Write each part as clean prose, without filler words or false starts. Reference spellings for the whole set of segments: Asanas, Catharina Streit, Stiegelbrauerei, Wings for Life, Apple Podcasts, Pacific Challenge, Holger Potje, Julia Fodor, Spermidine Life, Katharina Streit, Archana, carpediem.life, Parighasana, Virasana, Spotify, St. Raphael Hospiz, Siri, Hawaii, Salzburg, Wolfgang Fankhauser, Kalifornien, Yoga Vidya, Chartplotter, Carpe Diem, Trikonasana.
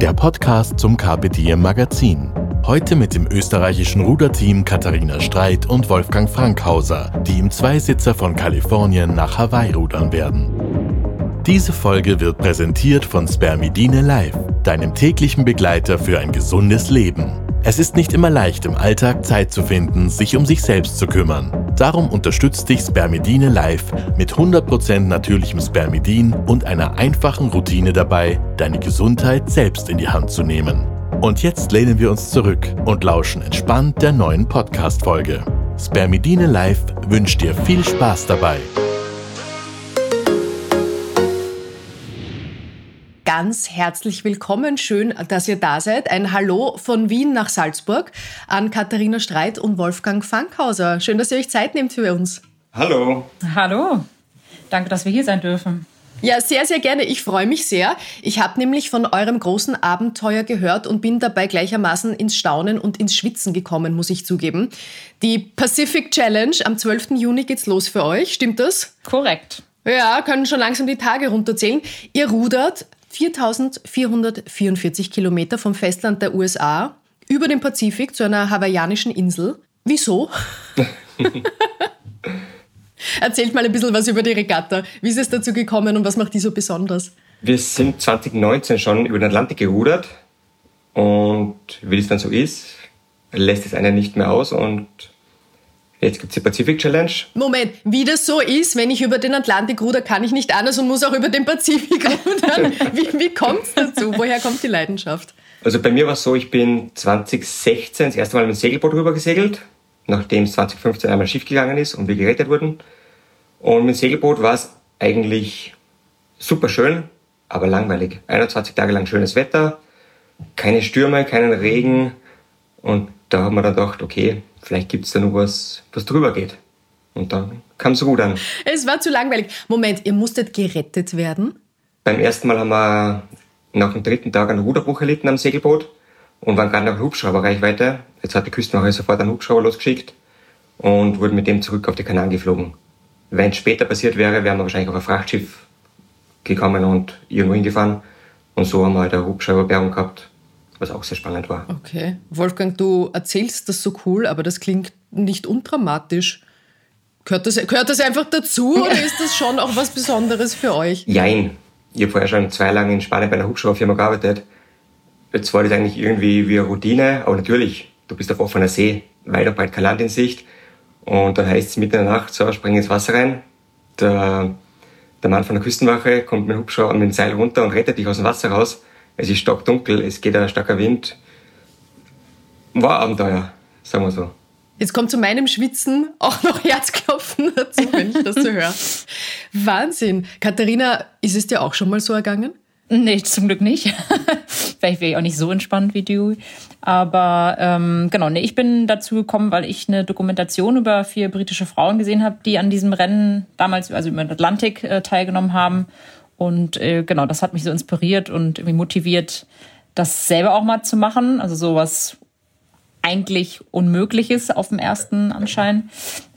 der Podcast zum Carpe Diem Magazin. Heute mit dem österreichischen Ruderteam Katharina Streit und Wolfgang Fankhauser, die im Zweisitzer von Kalifornien nach Hawaii rudern werden. Diese Folge wird präsentiert von Spermidine Life, deinem täglichen Begleiter für ein gesundes Leben. Es ist nicht immer leicht, im Alltag Zeit zu finden, sich um sich selbst zu kümmern. Darum unterstützt dich Spermidine Life mit 100% natürlichem Spermidin und einer einfachen Routine dabei, deine Gesundheit selbst in die Hand zu nehmen. Und jetzt lehnen wir uns zurück und lauschen entspannt der neuen Podcast-Folge. Spermidine Life wünscht dir viel Spaß dabei. Ganz herzlich willkommen, schön, dass ihr da seid. Ein Hallo von Wien nach Salzburg an Katharina Streit und Wolfgang Fankhauser. Schön, dass ihr euch Zeit nehmt für uns. Hallo. Hallo, danke, dass wir hier sein dürfen. Ja, sehr, sehr gerne. Ich freue mich sehr. Ich habe nämlich von eurem großen Abenteuer gehört und bin dabei gleichermaßen ins Staunen und ins Schwitzen gekommen, muss ich zugeben. Die Pacific Challenge, am 12. Juni geht's los für euch, stimmt das? Korrekt. Ja, können schon langsam die Tage runterzählen. Ihr rudert 4.444 Kilometer vom Festland der USA über den Pazifik zu einer hawaiianischen Insel. Wieso? Erzählt mal ein bisschen was über die Regatta. Wie ist es dazu gekommen und was macht die so besonders? Wir sind 2019 schon über den Atlantik gerudert und wie es dann so ist, lässt es einen nicht mehr aus und jetzt gibt es die Pacific Challenge. Moment, wie das so ist, wenn ich über den Atlantik ruder, kann ich nicht anders und muss auch über den Pazifik rudern. Wie kommt es dazu? Woher kommt die Leidenschaft? Also bei mir war es so, ich bin 2016 das erste Mal mit dem Segelboot rüber gesegelt, nachdem es 2015 einmal schief gegangen ist und wir gerettet wurden. Und mit dem Segelboot war es eigentlich super schön, aber langweilig. 21 Tage lang schönes Wetter, keine Stürme, keinen Regen. Und da haben wir dann gedacht, okay, vielleicht gibt es da noch was, was drüber geht. Und dann kam es gut an. Es war zu langweilig. Moment, ihr musstet gerettet werden? Beim ersten Mal haben wir nach dem dritten Tag einen Ruderbruch erlitten am Segelboot. Und waren gerade noch Hubschrauberreichweite. Jetzt hat die Küstenwache sofort einen Hubschrauber losgeschickt und wurden mit dem zurück auf die Kanaren geflogen. Wenn es später passiert wäre, wären wir wahrscheinlich auf ein Frachtschiff gekommen und irgendwo hingefahren. Und so haben wir halt eine Hubschrauberbergung gehabt, was auch sehr spannend war. Okay. Wolfgang, du erzählst das so cool, aber das klingt nicht undramatisch. Gehört das einfach dazu oder ist das schon auch was Besonderes für euch? Jein. Ich habe vorher schon 2 Jahre in Spanien bei einer Hubschrauberfirma gearbeitet. Jetzt war das eigentlich irgendwie wie eine Routine, aber natürlich, du bist auf offener See, weit und breit kein Land in Sicht. Und dann heißt es mitten in der Nacht, so, spring ins Wasser rein. Der Mann von der Küstenwache kommt mit dem Hubschrauber und mit dem Seil runter und rettet dich aus dem Wasser raus. Es ist stockdunkel, es geht ein starker Wind. War Abenteuer, sagen wir so. Jetzt kommt zu meinem Schwitzen auch noch Herzklopfen dazu, wenn ich das so höre. Wahnsinn. Katharina, ist es dir auch schon mal so ergangen? Nee, zum Glück nicht. Vielleicht wäre ich auch nicht so entspannt wie du. Aber ich bin dazu gekommen, weil ich eine Dokumentation über 4 britische Frauen gesehen habe, die an diesem Rennen damals, also über den Atlantik, teilgenommen haben. Und das hat mich so inspiriert und irgendwie motiviert, das selber auch mal zu machen. Also sowas eigentlich Unmögliches auf dem ersten Anschein.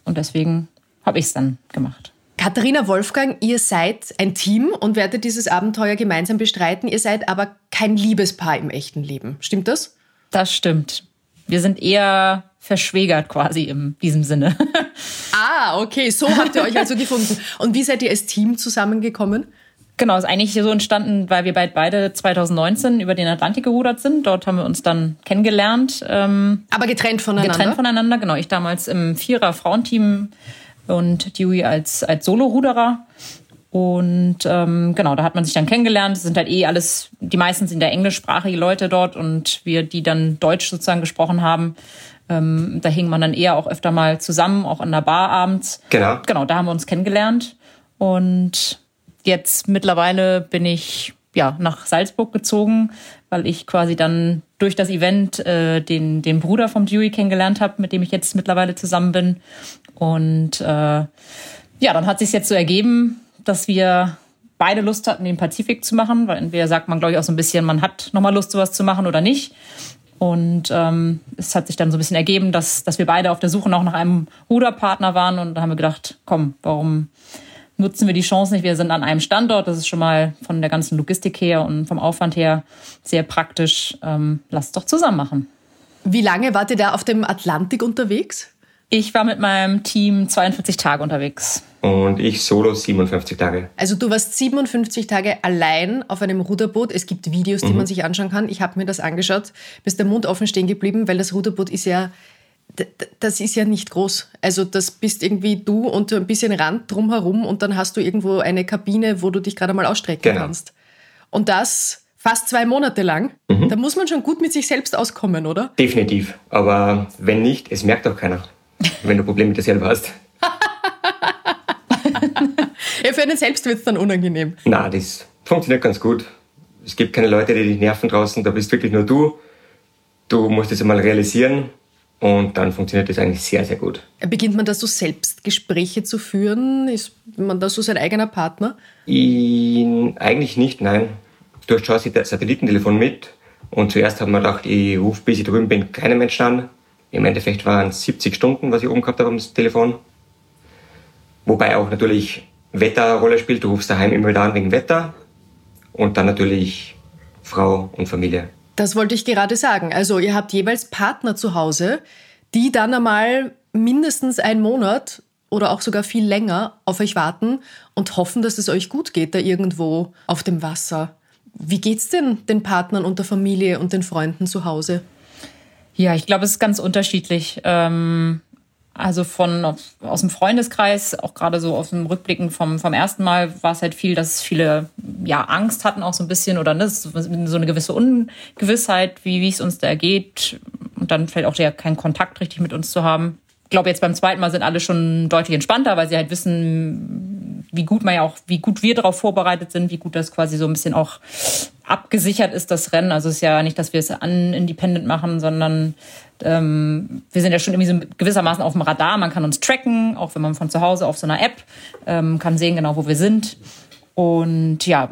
Und deswegen habe ich es dann gemacht. Katharina, Wolfgang, ihr seid ein Team und werdet dieses Abenteuer gemeinsam bestreiten. Ihr seid aber kein Liebespaar im echten Leben. Stimmt das? Das stimmt. Wir sind eher verschwägert quasi in diesem Sinne. Ah, okay. So habt ihr euch also gefunden. Und wie seid ihr als Team zusammengekommen? Genau, ist eigentlich so entstanden, weil wir beide 2019 über den Atlantik gerudert sind. Dort haben wir uns dann kennengelernt. Aber getrennt voneinander? Getrennt voneinander, genau. Ich damals im 4er-Frauenteam und Dewey als Solo-Ruderer. Und da hat man sich dann kennengelernt. Es sind halt die meisten sind ja englischsprachige Leute dort und wir, die dann Deutsch sozusagen gesprochen haben, da hing man dann eher auch öfter mal zusammen, auch an der Bar abends. Genau. Genau, da haben wir uns kennengelernt. Und jetzt mittlerweile bin ich nach Salzburg gezogen, weil ich quasi dann durch das Event den Bruder vom Dewey kennengelernt habe, mit dem ich jetzt mittlerweile zusammen bin. Und ja, dann hat sich jetzt so ergeben, dass wir beide Lust hatten, den Pazifik zu machen, weil entweder sagt man, glaube ich, auch so ein bisschen, man hat nochmal Lust, sowas zu machen oder nicht. Und es hat sich dann so ein bisschen ergeben, dass wir beide auf der Suche noch nach einem Ruderpartner waren. Und da haben wir gedacht, komm, warum nutzen wir die Chance nicht? Wir sind an einem Standort, das ist schon mal von der ganzen Logistik her und vom Aufwand her sehr praktisch. Lasst doch zusammen machen. Wie lange wart ihr da auf dem Atlantik unterwegs? Ich war mit meinem Team 42 Tage unterwegs. Und ich solo 57 Tage. Also du warst 57 Tage allein auf einem Ruderboot. Es gibt Videos, die man sich anschauen kann. Ich habe mir das angeschaut. Mir ist der Mund offen stehen geblieben, weil das Ruderboot ist ja, das ist ja nicht groß. Also das bist irgendwie du und ein bisschen Rand drumherum und dann hast du irgendwo eine Kabine, wo du dich gerade mal ausstrecken kannst. Und das fast 2 Monate lang. Da muss man schon gut mit sich selbst auskommen, oder? Definitiv. Aber wenn nicht, es merkt auch keiner. Wenn du Probleme mit dir selber hast. Ja, für einen selbst wird es dann unangenehm. Nein, das funktioniert ganz gut. Es gibt keine Leute, die dich nerven draußen. Da bist wirklich nur du. Du musst es einmal realisieren. Und dann funktioniert das eigentlich sehr, sehr gut. Beginnt man da so Selbstgespräche zu führen? Ist man da so sein eigener Partner? Eigentlich nicht, nein. Du hast schon das Satellitentelefon mit. Und zuerst haben wir gedacht, ich rufe, bis ich drüben bin, keinen Menschen an. Im Endeffekt waren es 70 Stunden, was ich oben gehabt habe am Telefon. Wobei auch natürlich Wetter eine Rolle spielt. Du rufst daheim immer wieder an wegen Wetter. Und dann natürlich Frau und Familie. Das wollte ich gerade sagen. Also ihr habt jeweils Partner zu Hause, die dann einmal mindestens 1 Monat oder auch sogar viel länger auf euch warten und hoffen, dass es euch gut geht da irgendwo auf dem Wasser. Wie geht's denn den Partnern und der Familie und den Freunden zu Hause? Ja, ich glaube, es ist ganz unterschiedlich. Also aus dem Freundeskreis, auch gerade so aus dem Rückblicken vom ersten Mal, war es halt viel, dass viele ja Angst hatten auch so ein bisschen oder ne, so eine gewisse Ungewissheit, wie es uns da ergeht und dann vielleicht auch ja keinen Kontakt richtig mit uns zu haben. Ich glaube, jetzt beim zweiten Mal sind alle schon deutlich entspannter, weil sie halt wissen, wie gut wir darauf vorbereitet sind, wie gut das quasi so ein bisschen auch abgesichert ist, das Rennen. Also es ist ja nicht, dass wir es independent machen, sondern wir sind ja schon irgendwie so gewissermaßen auf dem Radar. Man kann uns tracken, auch wenn man von zu Hause auf so einer App kann sehen genau, wo wir sind. Und ja,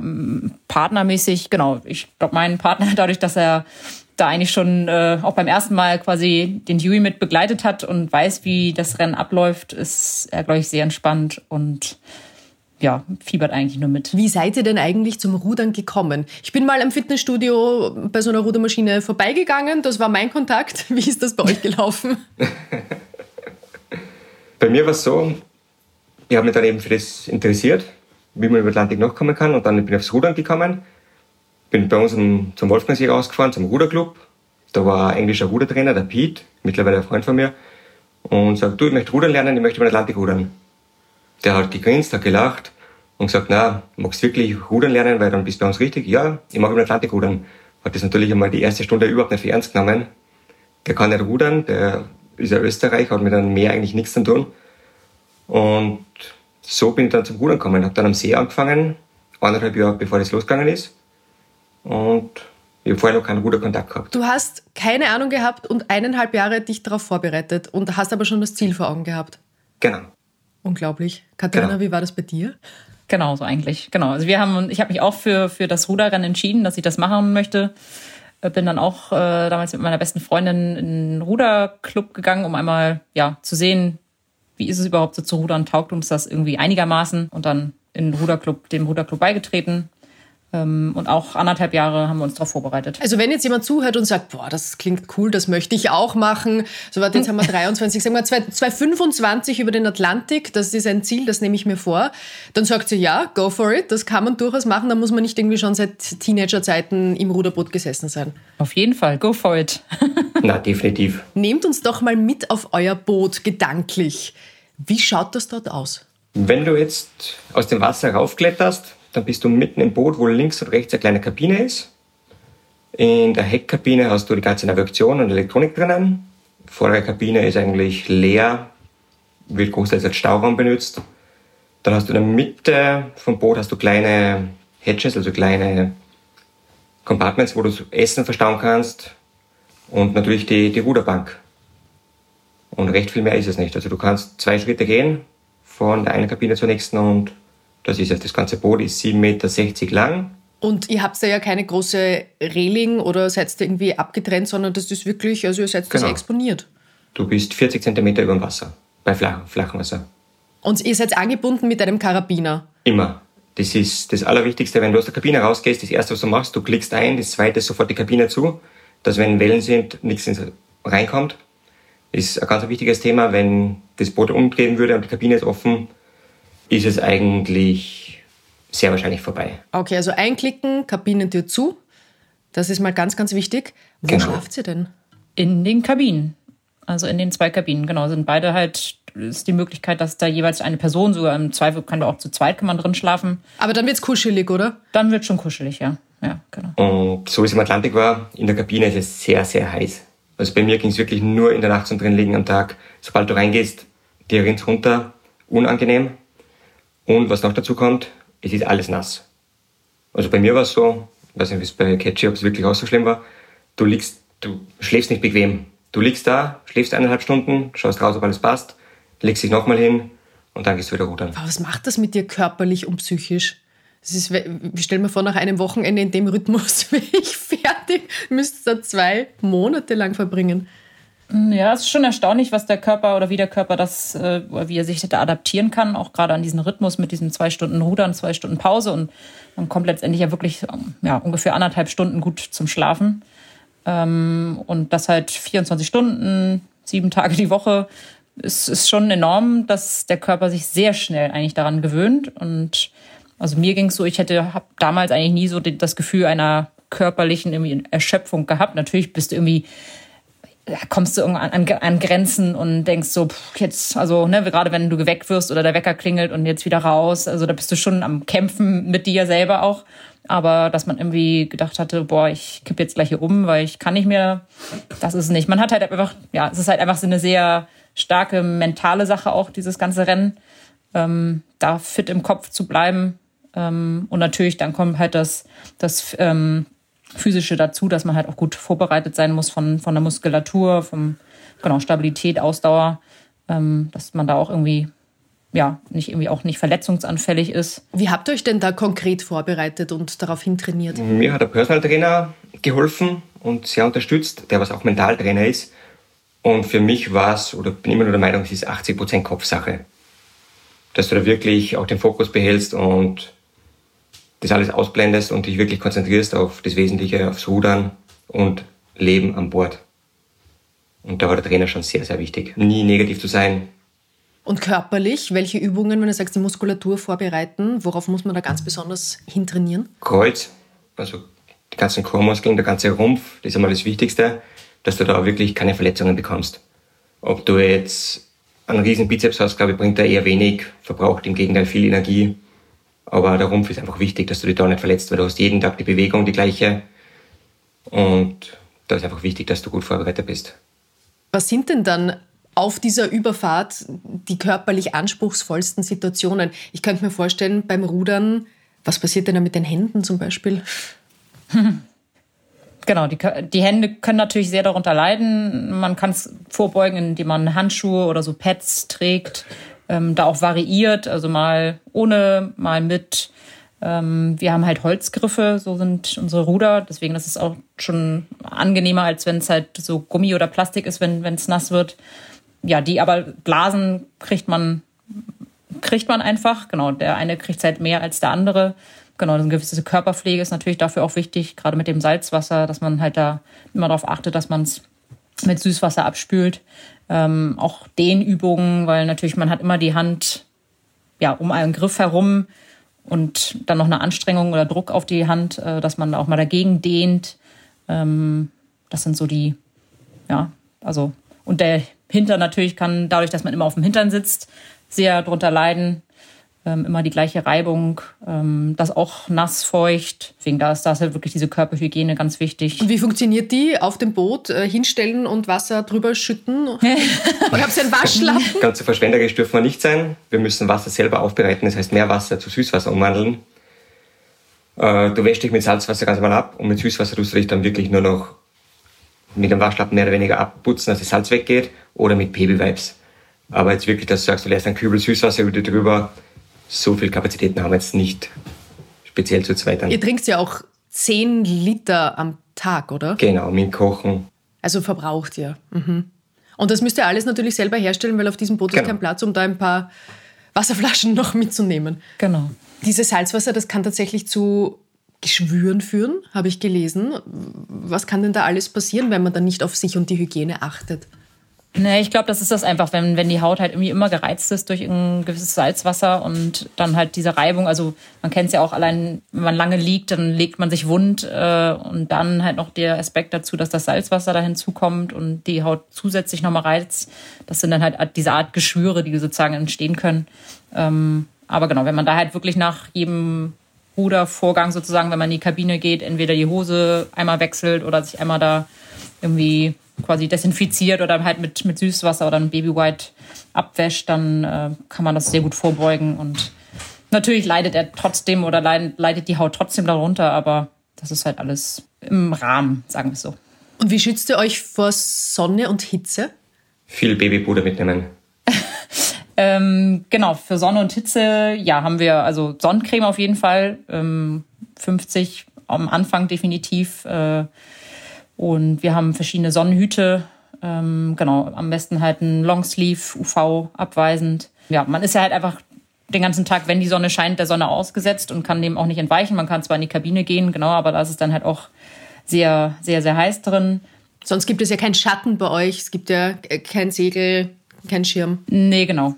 partnermäßig, genau. Ich glaube, mein Partner, dadurch, dass er da eigentlich schon auch beim ersten Mal quasi den Dewey mit begleitet hat und weiß, wie das Rennen abläuft, ist er, glaube ich, sehr entspannt und ja, fiebert eigentlich nur mit. Wie seid ihr denn eigentlich zum Rudern gekommen? Ich bin mal am Fitnessstudio bei so einer Rudermaschine vorbeigegangen. Das war mein Kontakt. Wie ist das bei euch gelaufen? Bei mir war es so, ich habe mich dann eben für das interessiert, wie man über den Atlantik nachkommen kann. Und dann bin ich aufs Rudern gekommen. Bin bei uns zum Wolfgangsee rausgefahren, zum Ruderclub. Da war ein englischer Rudertrainer, der Pete, mittlerweile ein Freund von mir. Und sagt, du, ich möchte rudern lernen, ich möchte über den Atlantik rudern. Der hat gegrinst, hat gelacht und gesagt, na, magst du wirklich rudern lernen, weil dann bist du bei uns richtig. Ja, ich mag über den Atlantik rudern. Hat das natürlich einmal die erste Stunde überhaupt nicht für ernst genommen. Der kann nicht rudern, der ist ein Österreicher, hat mit einem Meer eigentlich nichts zu tun. Und so bin ich dann zum Rudern gekommen. Habe dann am See angefangen, 1,5 Jahre bevor das losgegangen ist. Und ich habe vorher noch keinen Ruderkontakt gehabt. Du hast keine Ahnung gehabt und 1,5 Jahre dich darauf vorbereitet und hast aber schon das Ziel vor Augen gehabt. Genau. Unglaublich. Katharina, genau. Wie war das bei dir? Genau, so eigentlich. Genau. Also ich habe mich auch für das Ruderrennen entschieden, dass ich das machen möchte. Bin dann auch damals mit meiner besten Freundin in einen Ruderclub gegangen, um einmal ja zu sehen, wie ist es überhaupt so zu rudern, taugt uns das irgendwie einigermaßen. Und dann dem Ruderclub beigetreten. Und auch 1,5 Jahre haben wir uns darauf vorbereitet. Also wenn jetzt jemand zuhört und sagt, boah, das klingt cool, das möchte ich auch machen. So, warte, jetzt haben wir 23, sagen wir 225 über den Atlantik, das ist ein Ziel, das nehme ich mir vor. Dann sagt sie, ja, go for it, das kann man durchaus machen, da muss man nicht irgendwie schon seit Teenagerzeiten im Ruderboot gesessen sein. Auf jeden Fall, go for it. Na, definitiv. Nehmt uns doch mal mit auf euer Boot, gedanklich. Wie schaut das dort aus? Wenn du jetzt aus dem Wasser raufkletterst, dann bist du mitten im Boot, wo links und rechts eine kleine Kabine ist. In der Heckkabine hast du die ganze Navigation und Elektronik drinnen. Die vordere Kabine ist eigentlich leer, wird großteils als Stauraum benutzt. Dann hast du in der Mitte vom Boot hast du kleine Hatches, also kleine Compartments, wo du Essen verstauen kannst, und natürlich die Ruderbank. Und recht viel mehr ist es nicht. Also du kannst 2 Schritte gehen von der einen Kabine zur nächsten und das ist es. Das ganze Boot ist 7,60 Meter lang. Und ihr habt da ja keine große Reling oder seid da irgendwie abgetrennt, sondern das ist wirklich, also ihr seid da exponiert. Du bist 40 cm über dem Wasser, bei flachem Wasser. Und ihr seid angebunden mit einem Karabiner? Immer. Das ist das Allerwichtigste, wenn du aus der Kabine rausgehst, das Erste, was du machst, du klickst ein, das Zweite ist sofort die Kabine zu, dass wenn Wellen sind, nichts reinkommt. Ist ein ganz wichtiges Thema, wenn das Boot umdrehen würde und die Kabine ist offen, ist es eigentlich sehr wahrscheinlich vorbei. Okay, also einklicken, Kabinentür zu, das ist mal ganz, ganz wichtig. Wo schlaft ihr denn? In den Kabinen, also in den 2 Kabinen, genau, sind beide halt, ist die Möglichkeit, dass da jeweils eine Person, sogar im Zweifel kann man auch zu zweit, kann man drin schlafen. Aber dann wird's kuschelig, oder? Dann wird's schon kuschelig, ja, genau. Und so wie es im Atlantik war, in der Kabine ist es sehr, sehr heiß. Also bei mir ging es wirklich nur in der Nacht zum Drinliegen am Tag. Sobald du reingehst, dir rinnt runter, unangenehm. Und was noch dazu kommt, es ist alles nass. Also bei mir war es so, ich weiß nicht, wie es bei Catchy, ob es wirklich auch so schlimm war, du schläfst nicht bequem. Du liegst da, schläfst 1,5 Stunden, schaust raus, ob alles passt, legst dich nochmal hin und dann gehst du wieder rudern. Aber was macht das mit dir körperlich und psychisch? Das ist, ich stelle mir vor, nach einem Wochenende in dem Rhythmus bin ich fertig, müsste da 2 Monate lang verbringen. Ja, es ist schon erstaunlich, was der Körper oder wie der Körper das, wie er sich da adaptieren kann, auch gerade an diesen Rhythmus mit diesen 2 Stunden Rudern, 2 Stunden Pause, und man kommt letztendlich ja wirklich ungefähr 1,5 Stunden gut zum Schlafen. Und das halt 24 Stunden, 7 Tage die Woche. Es ist schon enorm, dass der Körper sich sehr schnell eigentlich daran gewöhnt. Und also mir ging es so, ich habe damals eigentlich nie so das Gefühl einer körperlichen irgendwie Erschöpfung gehabt. Natürlich bist du irgendwie, kommst du irgendwann an Grenzen und denkst so, jetzt, also ne, gerade wenn du geweckt wirst oder der Wecker klingelt und jetzt wieder raus, also da bist du schon am Kämpfen mit dir selber auch. Aber dass man irgendwie gedacht hatte, ich kipp jetzt gleich hier um, weil ich kann nicht mehr, das ist nicht. Man hat halt einfach, es ist halt einfach so eine sehr starke mentale Sache auch, dieses ganze Rennen, da fit im Kopf zu bleiben. Und natürlich, dann kommt halt das Physische dazu, dass man halt auch gut vorbereitet sein muss von der Muskulatur, Stabilität, Ausdauer, dass man da auch irgendwie nicht verletzungsanfällig ist. Wie habt ihr euch denn da konkret vorbereitet und daraufhin trainiert? Mir hat der Personal Trainer geholfen und sehr unterstützt, der was auch Mentaltrainer ist. Und für mich war es, oder bin immer nur der Meinung, es ist 80% Kopfsache. Dass du da wirklich auch den Fokus behältst und das alles ausblendest und dich wirklich konzentrierst auf das Wesentliche, aufs Rudern und Leben an Bord. Und da war der Trainer schon sehr, sehr wichtig. Nie negativ zu sein. Und körperlich, welche Übungen, wenn du sagst, die Muskulatur vorbereiten, worauf muss man da ganz besonders hintrainieren? Kreuz, also die ganzen Chormuskeln, der ganze Rumpf, das ist einmal das Wichtigste, dass du da wirklich keine Verletzungen bekommst. Ob du jetzt einen riesen Bizeps hast, glaube ich, bringt da eher wenig, verbraucht im Gegenteil viel Energie. Aber der Rumpf ist einfach wichtig, dass du dich da nicht verletzt, weil du hast jeden Tag die Bewegung, die gleiche. Und da ist einfach wichtig, dass du gut vorbereitet bist. Was sind denn dann auf dieser Überfahrt die körperlich anspruchsvollsten Situationen? Ich könnte mir vorstellen, beim Rudern, was passiert denn da mit den Händen zum Beispiel? Genau, die Hände können natürlich sehr darunter leiden. Man kann es vorbeugen, indem man Handschuhe oder so Pads trägt, da auch variiert, also mal ohne, mal mit. Wir haben halt Holzgriffe, so sind unsere Ruder. Deswegen ist es auch schon angenehmer, als wenn es halt so Gummi oder Plastik ist, wenn es nass wird. Ja, die aber Blasen kriegt man einfach. Genau, der eine kriegt es halt mehr als der andere. Genau, eine gewisse Körperpflege ist natürlich dafür auch wichtig, gerade mit dem Salzwasser, dass man halt da immer darauf achtet, dass man es mit Süßwasser abspült. Auch Dehnübungen, weil natürlich man hat immer die Hand um einen Griff herum und dann noch eine Anstrengung oder Druck auf die Hand, dass man auch mal dagegen dehnt. Das sind so die, und der Hintern natürlich kann, dadurch, dass man immer auf dem Hintern sitzt, sehr drunter leiden. Immer die gleiche Reibung, das auch nass, feucht. Deswegen da ist halt wirklich diese Körperhygiene ganz wichtig. Und wie funktioniert die? Auf dem Boot hinstellen und Wasser drüber schütten? Ich habe so einen Waschlappen. Ganz so verschwenderisch dürfen wir nicht sein. Wir müssen Wasser selber aufbereiten, das heißt mehr Wasser zu Süßwasser umwandeln. Du wäschst dich mit Salzwasser ganz normal ab und mit Süßwasser tust du dich dann wirklich nur noch mit dem Waschlappen mehr oder weniger abputzen, dass das Salz weggeht, oder mit Baby-Wipes. Aber jetzt wirklich, dass du sagst, du lässt einen Kübel Süßwasser über dir drüber, so viel Kapazitäten haben wir jetzt nicht, speziell zu zweit. Ihr trinkt ja auch 10 Liter am Tag, oder? Genau, mit Kochen. Also verbraucht ihr. Mhm. Und das müsst ihr alles natürlich selber herstellen, weil auf diesem Boot ist kein Platz, um da ein paar Wasserflaschen noch mitzunehmen. Genau. Dieses Salzwasser, das kann tatsächlich zu Geschwüren führen, habe ich gelesen. Was kann denn da alles passieren, wenn man dann nicht auf sich und die Hygiene achtet? Nee, ich glaube, das ist das einfach, wenn die Haut halt irgendwie immer gereizt ist durch ein gewisses Salzwasser und dann halt diese Reibung, also man kennt es ja auch allein, wenn man lange liegt, dann legt man sich wund und dann halt noch der Aspekt dazu, dass das Salzwasser da hinzukommt und die Haut zusätzlich nochmal reizt. Das sind dann halt diese Art Geschwüre, die sozusagen entstehen können. Aber genau, wenn man da halt wirklich nach jedem Rudervorgang sozusagen, wenn man in die Kabine geht, entweder die Hose einmal wechselt oder sich einmal da irgendwie quasi desinfiziert oder halt mit Süßwasser oder einem Baby-Wipe abwäscht, dann kann man das sehr gut vorbeugen. Und natürlich leidet er trotzdem oder leidet die Haut trotzdem darunter, aber das ist halt alles im Rahmen, sagen wir es so. Und wie schützt ihr euch vor Sonne und Hitze? Viel Babypuder mitnehmen. Genau, für Sonne und Hitze, ja, haben wir also Sonnencreme auf jeden Fall, 50 am Anfang definitiv, und wir haben verschiedene Sonnenhüte, genau, am besten halt ein Longsleeve, UV-abweisend. Ja, man ist ja halt einfach den ganzen Tag, wenn die Sonne scheint, der Sonne ausgesetzt und kann dem auch nicht entweichen. Man kann zwar in die Kabine gehen, genau, aber da ist es dann halt auch sehr, sehr, sehr heiß drin. Sonst gibt es ja keinen Schatten bei euch, es gibt ja kein Segel, kein Schirm. Nee, genau.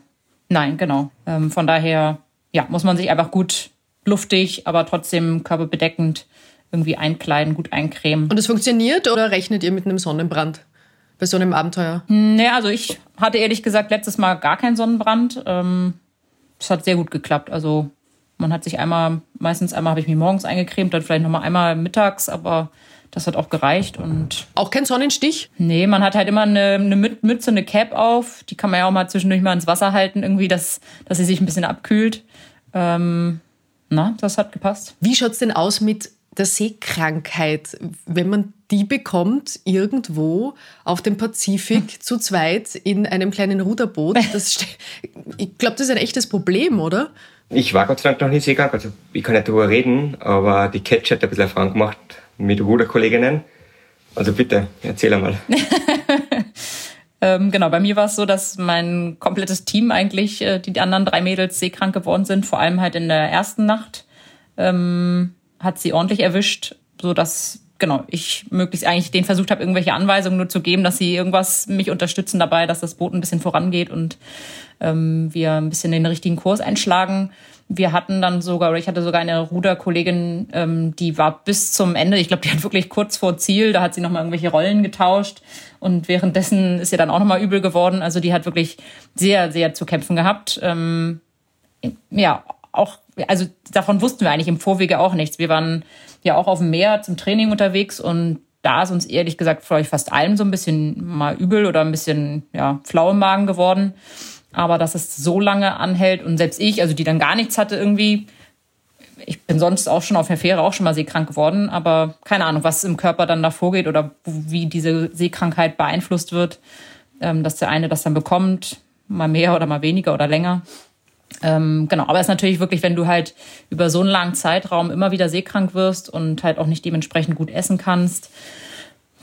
Nein, genau. Von daher, ja, muss man sich einfach gut luftig, aber trotzdem körperbedeckend irgendwie einkleiden, gut eincremen. Und es funktioniert oder rechnet ihr mit einem Sonnenbrand bei so einem Abenteuer? Nee, also ich hatte ehrlich gesagt letztes Mal gar keinen Sonnenbrand. Das hat sehr gut geklappt. Also man hat sich meistens habe ich mich morgens eingecremt, dann vielleicht nochmal einmal mittags, aber das hat auch gereicht. Und auch kein Sonnenstich? Nee, man hat halt immer eine Mütze, eine Cap auf. Die kann man ja auch mal zwischendurch mal ins Wasser halten, irgendwie, dass sie sich ein bisschen abkühlt. Das hat gepasst. Wie schaut's denn aus mit der Seekrankheit, wenn man die bekommt, irgendwo auf dem Pazifik zu zweit in einem kleinen Ruderboot? Ich glaube, das ist ein echtes Problem, oder? Ich war Gott sei Dank noch nie seekrank, also ich kann nicht darüber reden, aber die Catch hat ein bisschen Erfahrung gemacht mit Ruderkolleginnen. Also bitte, erzähl einmal. Genau, bei mir war es so, dass mein komplettes Team eigentlich, die anderen 3 Mädels, seekrank geworden sind, vor allem halt in der ersten Nacht. Hat sie ordentlich erwischt, sodass ich möglichst eigentlich denen versucht habe, irgendwelche Anweisungen nur zu geben, dass sie irgendwas mich unterstützen dabei, dass das Boot ein bisschen vorangeht und wir ein bisschen den richtigen Kurs einschlagen. Ich hatte sogar eine Ruderkollegin, die war bis zum Ende, ich glaube, die hat wirklich kurz vor Ziel, da hat sie nochmal irgendwelche Rollen getauscht und währenddessen ist ihr dann auch nochmal übel geworden. Also die hat wirklich sehr, sehr zu kämpfen gehabt. Also davon wussten wir eigentlich im Vorwege auch nichts. Wir waren ja auch auf dem Meer zum Training unterwegs und da ist uns ehrlich gesagt vielleicht fast allem so ein bisschen mal übel oder ein bisschen flau im Magen geworden. Aber dass es so lange anhält und selbst ich, also die dann gar nichts hatte irgendwie, ich bin sonst auch schon auf der Fähre auch schon mal seekrank geworden, aber keine Ahnung, was im Körper dann da vorgeht oder wie diese Seekrankheit beeinflusst wird, dass der eine das dann bekommt, mal mehr oder mal weniger oder länger. Aber es ist natürlich wirklich, wenn du halt über so einen langen Zeitraum immer wieder seekrank wirst und halt auch nicht dementsprechend gut essen kannst,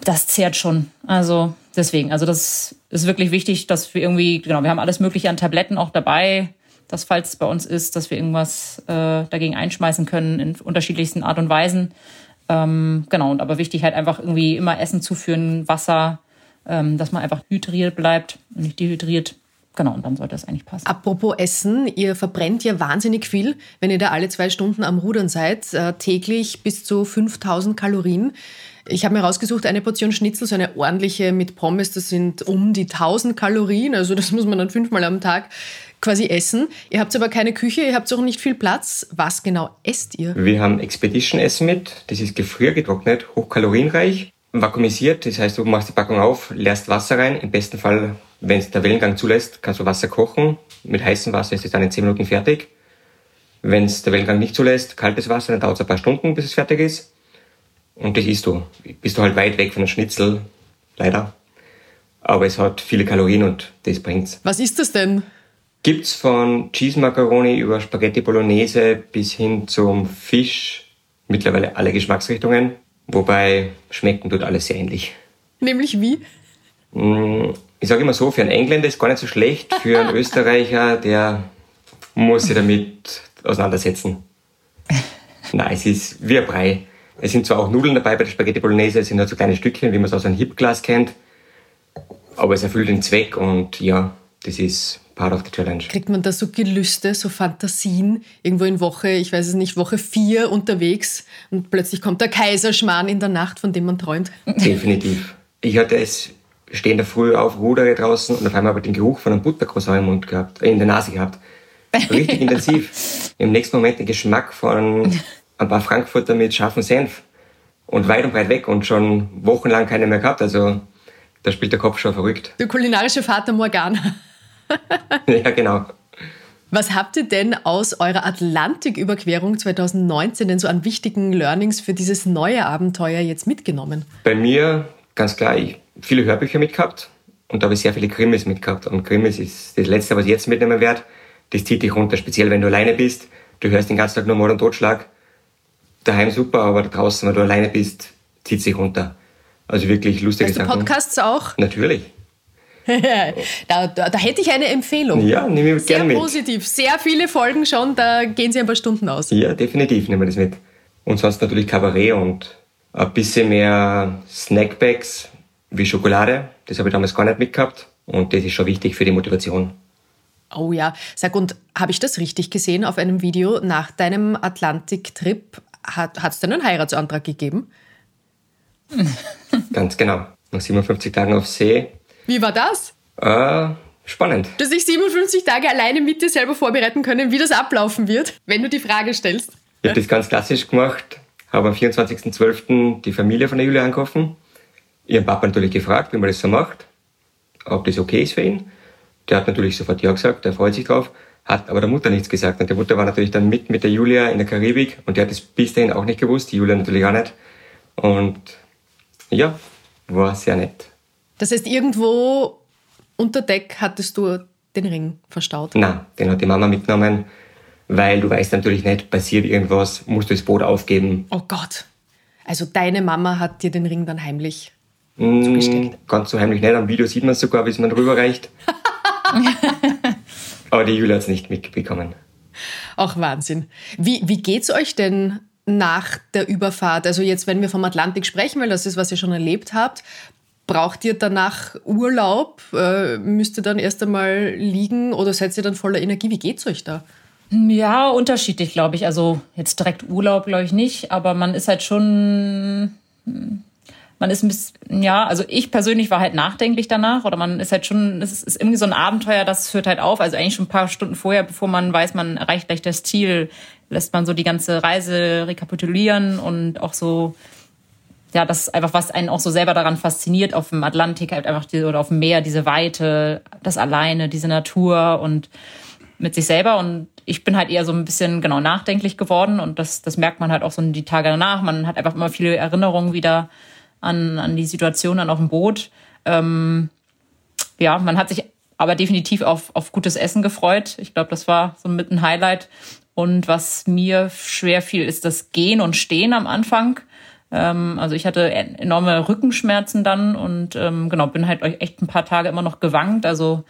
das zehrt schon. Also deswegen, das ist wirklich wichtig, dass wir irgendwie, wir haben alles Mögliche an Tabletten auch dabei, dass falls es bei uns ist, dass wir irgendwas dagegen einschmeißen können in unterschiedlichsten Art und Weisen. Aber wichtig halt einfach irgendwie immer Essen zuführen, Wasser, dass man einfach hydriert bleibt und nicht dehydriert. Genau, und dann sollte das eigentlich passen. Apropos Essen, ihr verbrennt ja wahnsinnig viel, wenn ihr da alle 2 Stunden am Rudern seid, täglich bis zu 5000 Kalorien. Ich habe mir rausgesucht, eine Portion Schnitzel, so eine ordentliche mit Pommes, das sind um die 1000 Kalorien, also das muss man dann 5-mal am Tag quasi essen. Ihr habt aber keine Küche, ihr habt auch nicht viel Platz. Was genau esst ihr? Wir haben Expedition-Essen mit, das ist gefriergetrocknet, hochkalorienreich, vakuumisiert, das heißt, du machst die Packung auf, leerst Wasser rein, im besten Fall... Wenn es der Wellengang zulässt, kannst du Wasser kochen. Mit heißem Wasser ist es dann in 10 Minuten fertig. Wenn es der Wellengang nicht zulässt, kaltes Wasser, dann dauert es ein paar Stunden, bis es fertig ist. Und das isst du. Bist du halt weit weg von einem Schnitzel, leider. Aber es hat viele Kalorien und das bringt's. Was ist das denn? Gibt's von Cheese Macaroni über Spaghetti Bolognese bis hin zum Fisch mittlerweile alle Geschmacksrichtungen. Wobei schmecken tut alles sehr ähnlich. Nämlich wie? Ich sage immer so, für einen Engländer ist gar nicht so schlecht. Für einen Österreicher, der muss sich damit auseinandersetzen. Nein, es ist wie ein Brei. Es sind zwar auch Nudeln dabei bei der Spaghetti Bolognese, es sind halt so kleine Stückchen, wie man es aus einem Hipglas kennt. Aber es erfüllt den Zweck und ja, das ist part of the challenge. Kriegt man da so Gelüste, so Fantasien, irgendwo in Woche, ich weiß es nicht, Woche 4 unterwegs und plötzlich kommt der Kaiserschmarrn in der Nacht, von dem man träumt? Definitiv. Ich hatte es stehender Früh auf, rudere draußen und auf einmal habe ich den Geruch von einem Buttercroissant im Mund gehabt, in der Nase gehabt. Richtig intensiv. Im nächsten Moment den Geschmack von ein paar Frankfurter mit scharfem Senf und weit und breit weg und schon wochenlang keine mehr gehabt, also da spielt der Kopf schon verrückt. Der kulinarische Vater Morgana. Ja, genau. Was habt ihr denn aus eurer Atlantiküberquerung 2019 denn so an wichtigen Learnings für dieses neue Abenteuer jetzt mitgenommen? Bei mir, ganz klar, ich habe viele Hörbücher mitgehabt und da habe ich sehr viele Krimis mitgehabt. Und Krimis ist das Letzte, was ich jetzt mitnehmen werde. Das zieht dich runter, speziell wenn du alleine bist. Du hörst den ganzen Tag nur Mord und Totschlag. Daheim super, aber draußen, wenn du alleine bist, zieht sich runter. Also wirklich lustige Sachen. Hast du Podcasts auch? Natürlich. Da hätte ich eine Empfehlung. Ja, nehme ich gerne mit. Sehr positiv, sehr viele Folgen schon, da gehen Sie ein paar Stunden aus. Ja, definitiv nehmen wir das mit. Und sonst natürlich Kabarett und ein bisschen mehr Snackbags wie Schokolade. Das habe ich damals gar nicht mitgehabt und das ist schon wichtig für die Motivation. Oh ja, sag, und habe ich das richtig gesehen auf einem Video? Nach deinem Atlantik-Trip hat es denn einen Heiratsantrag gegeben? Ganz genau. Nach 57 Tagen auf See. Wie war das? Spannend. Dass ich 57 Tage alleine mit dir selber vorbereiten können, wie das ablaufen wird, wenn du die Frage stellst. Ich habe das ganz klassisch gemacht. Habe am 24.12. die Familie von der Julia angerufen. Ihren Papa natürlich gefragt, wie man das so macht. Ob das okay ist für ihn. Der hat natürlich sofort ja gesagt, der freut sich drauf. Hat aber der Mutter nichts gesagt. Und die Mutter war natürlich dann mit der Julia in der Karibik. Und die hat das bis dahin auch nicht gewusst. Die Julia natürlich auch nicht. Und ja, war sehr nett. Das heißt, irgendwo unter Deck hattest du den Ring verstaut? Nein, den hat die Mama mitgenommen, weil du weißt natürlich nicht, passiert irgendwas, musst du das Boot aufgeben. Oh Gott, also deine Mama hat dir den Ring dann heimlich zugestellt? Ganz so heimlich nicht, am Video sieht man es sogar, wie es man drüber reicht. Aber die Julia hat es nicht mitbekommen. Auch Wahnsinn. Wie geht's euch denn nach der Überfahrt? Also jetzt, wenn wir vom Atlantik sprechen, weil das ist, was ihr schon erlebt habt, braucht ihr danach Urlaub? Müsst ihr dann erst einmal liegen oder seid ihr dann voller Energie? Wie geht's euch da? Ja, unterschiedlich, glaube ich. Also jetzt direkt Urlaub, glaube ich nicht, aber man ist halt schon, man ist ein bisschen, ja, also ich persönlich war halt nachdenklich danach oder man ist halt schon, es ist irgendwie so ein Abenteuer, das hört halt auf. Also eigentlich schon ein paar Stunden vorher, bevor man weiß, man erreicht gleich das Ziel, lässt man so die ganze Reise rekapitulieren und auch so, ja, das ist einfach, was einen auch so selber daran fasziniert, auf dem Atlantik halt einfach, oder auf dem Meer, diese Weite, das Alleine, diese Natur und mit sich selber. Und ich bin halt eher so ein bisschen, genau, nachdenklich geworden und das merkt man halt auch so die Tage danach. Man hat einfach immer viele Erinnerungen wieder an die Situation dann auf dem Boot. Ja, man hat sich aber definitiv auf gutes Essen gefreut. Ich glaube, das war so mit ein Highlight. Und was mir schwer fiel, ist das Gehen und Stehen am Anfang. Also ich hatte enorme Rückenschmerzen dann und genau, bin halt echt ein paar Tage immer noch gewankt. Also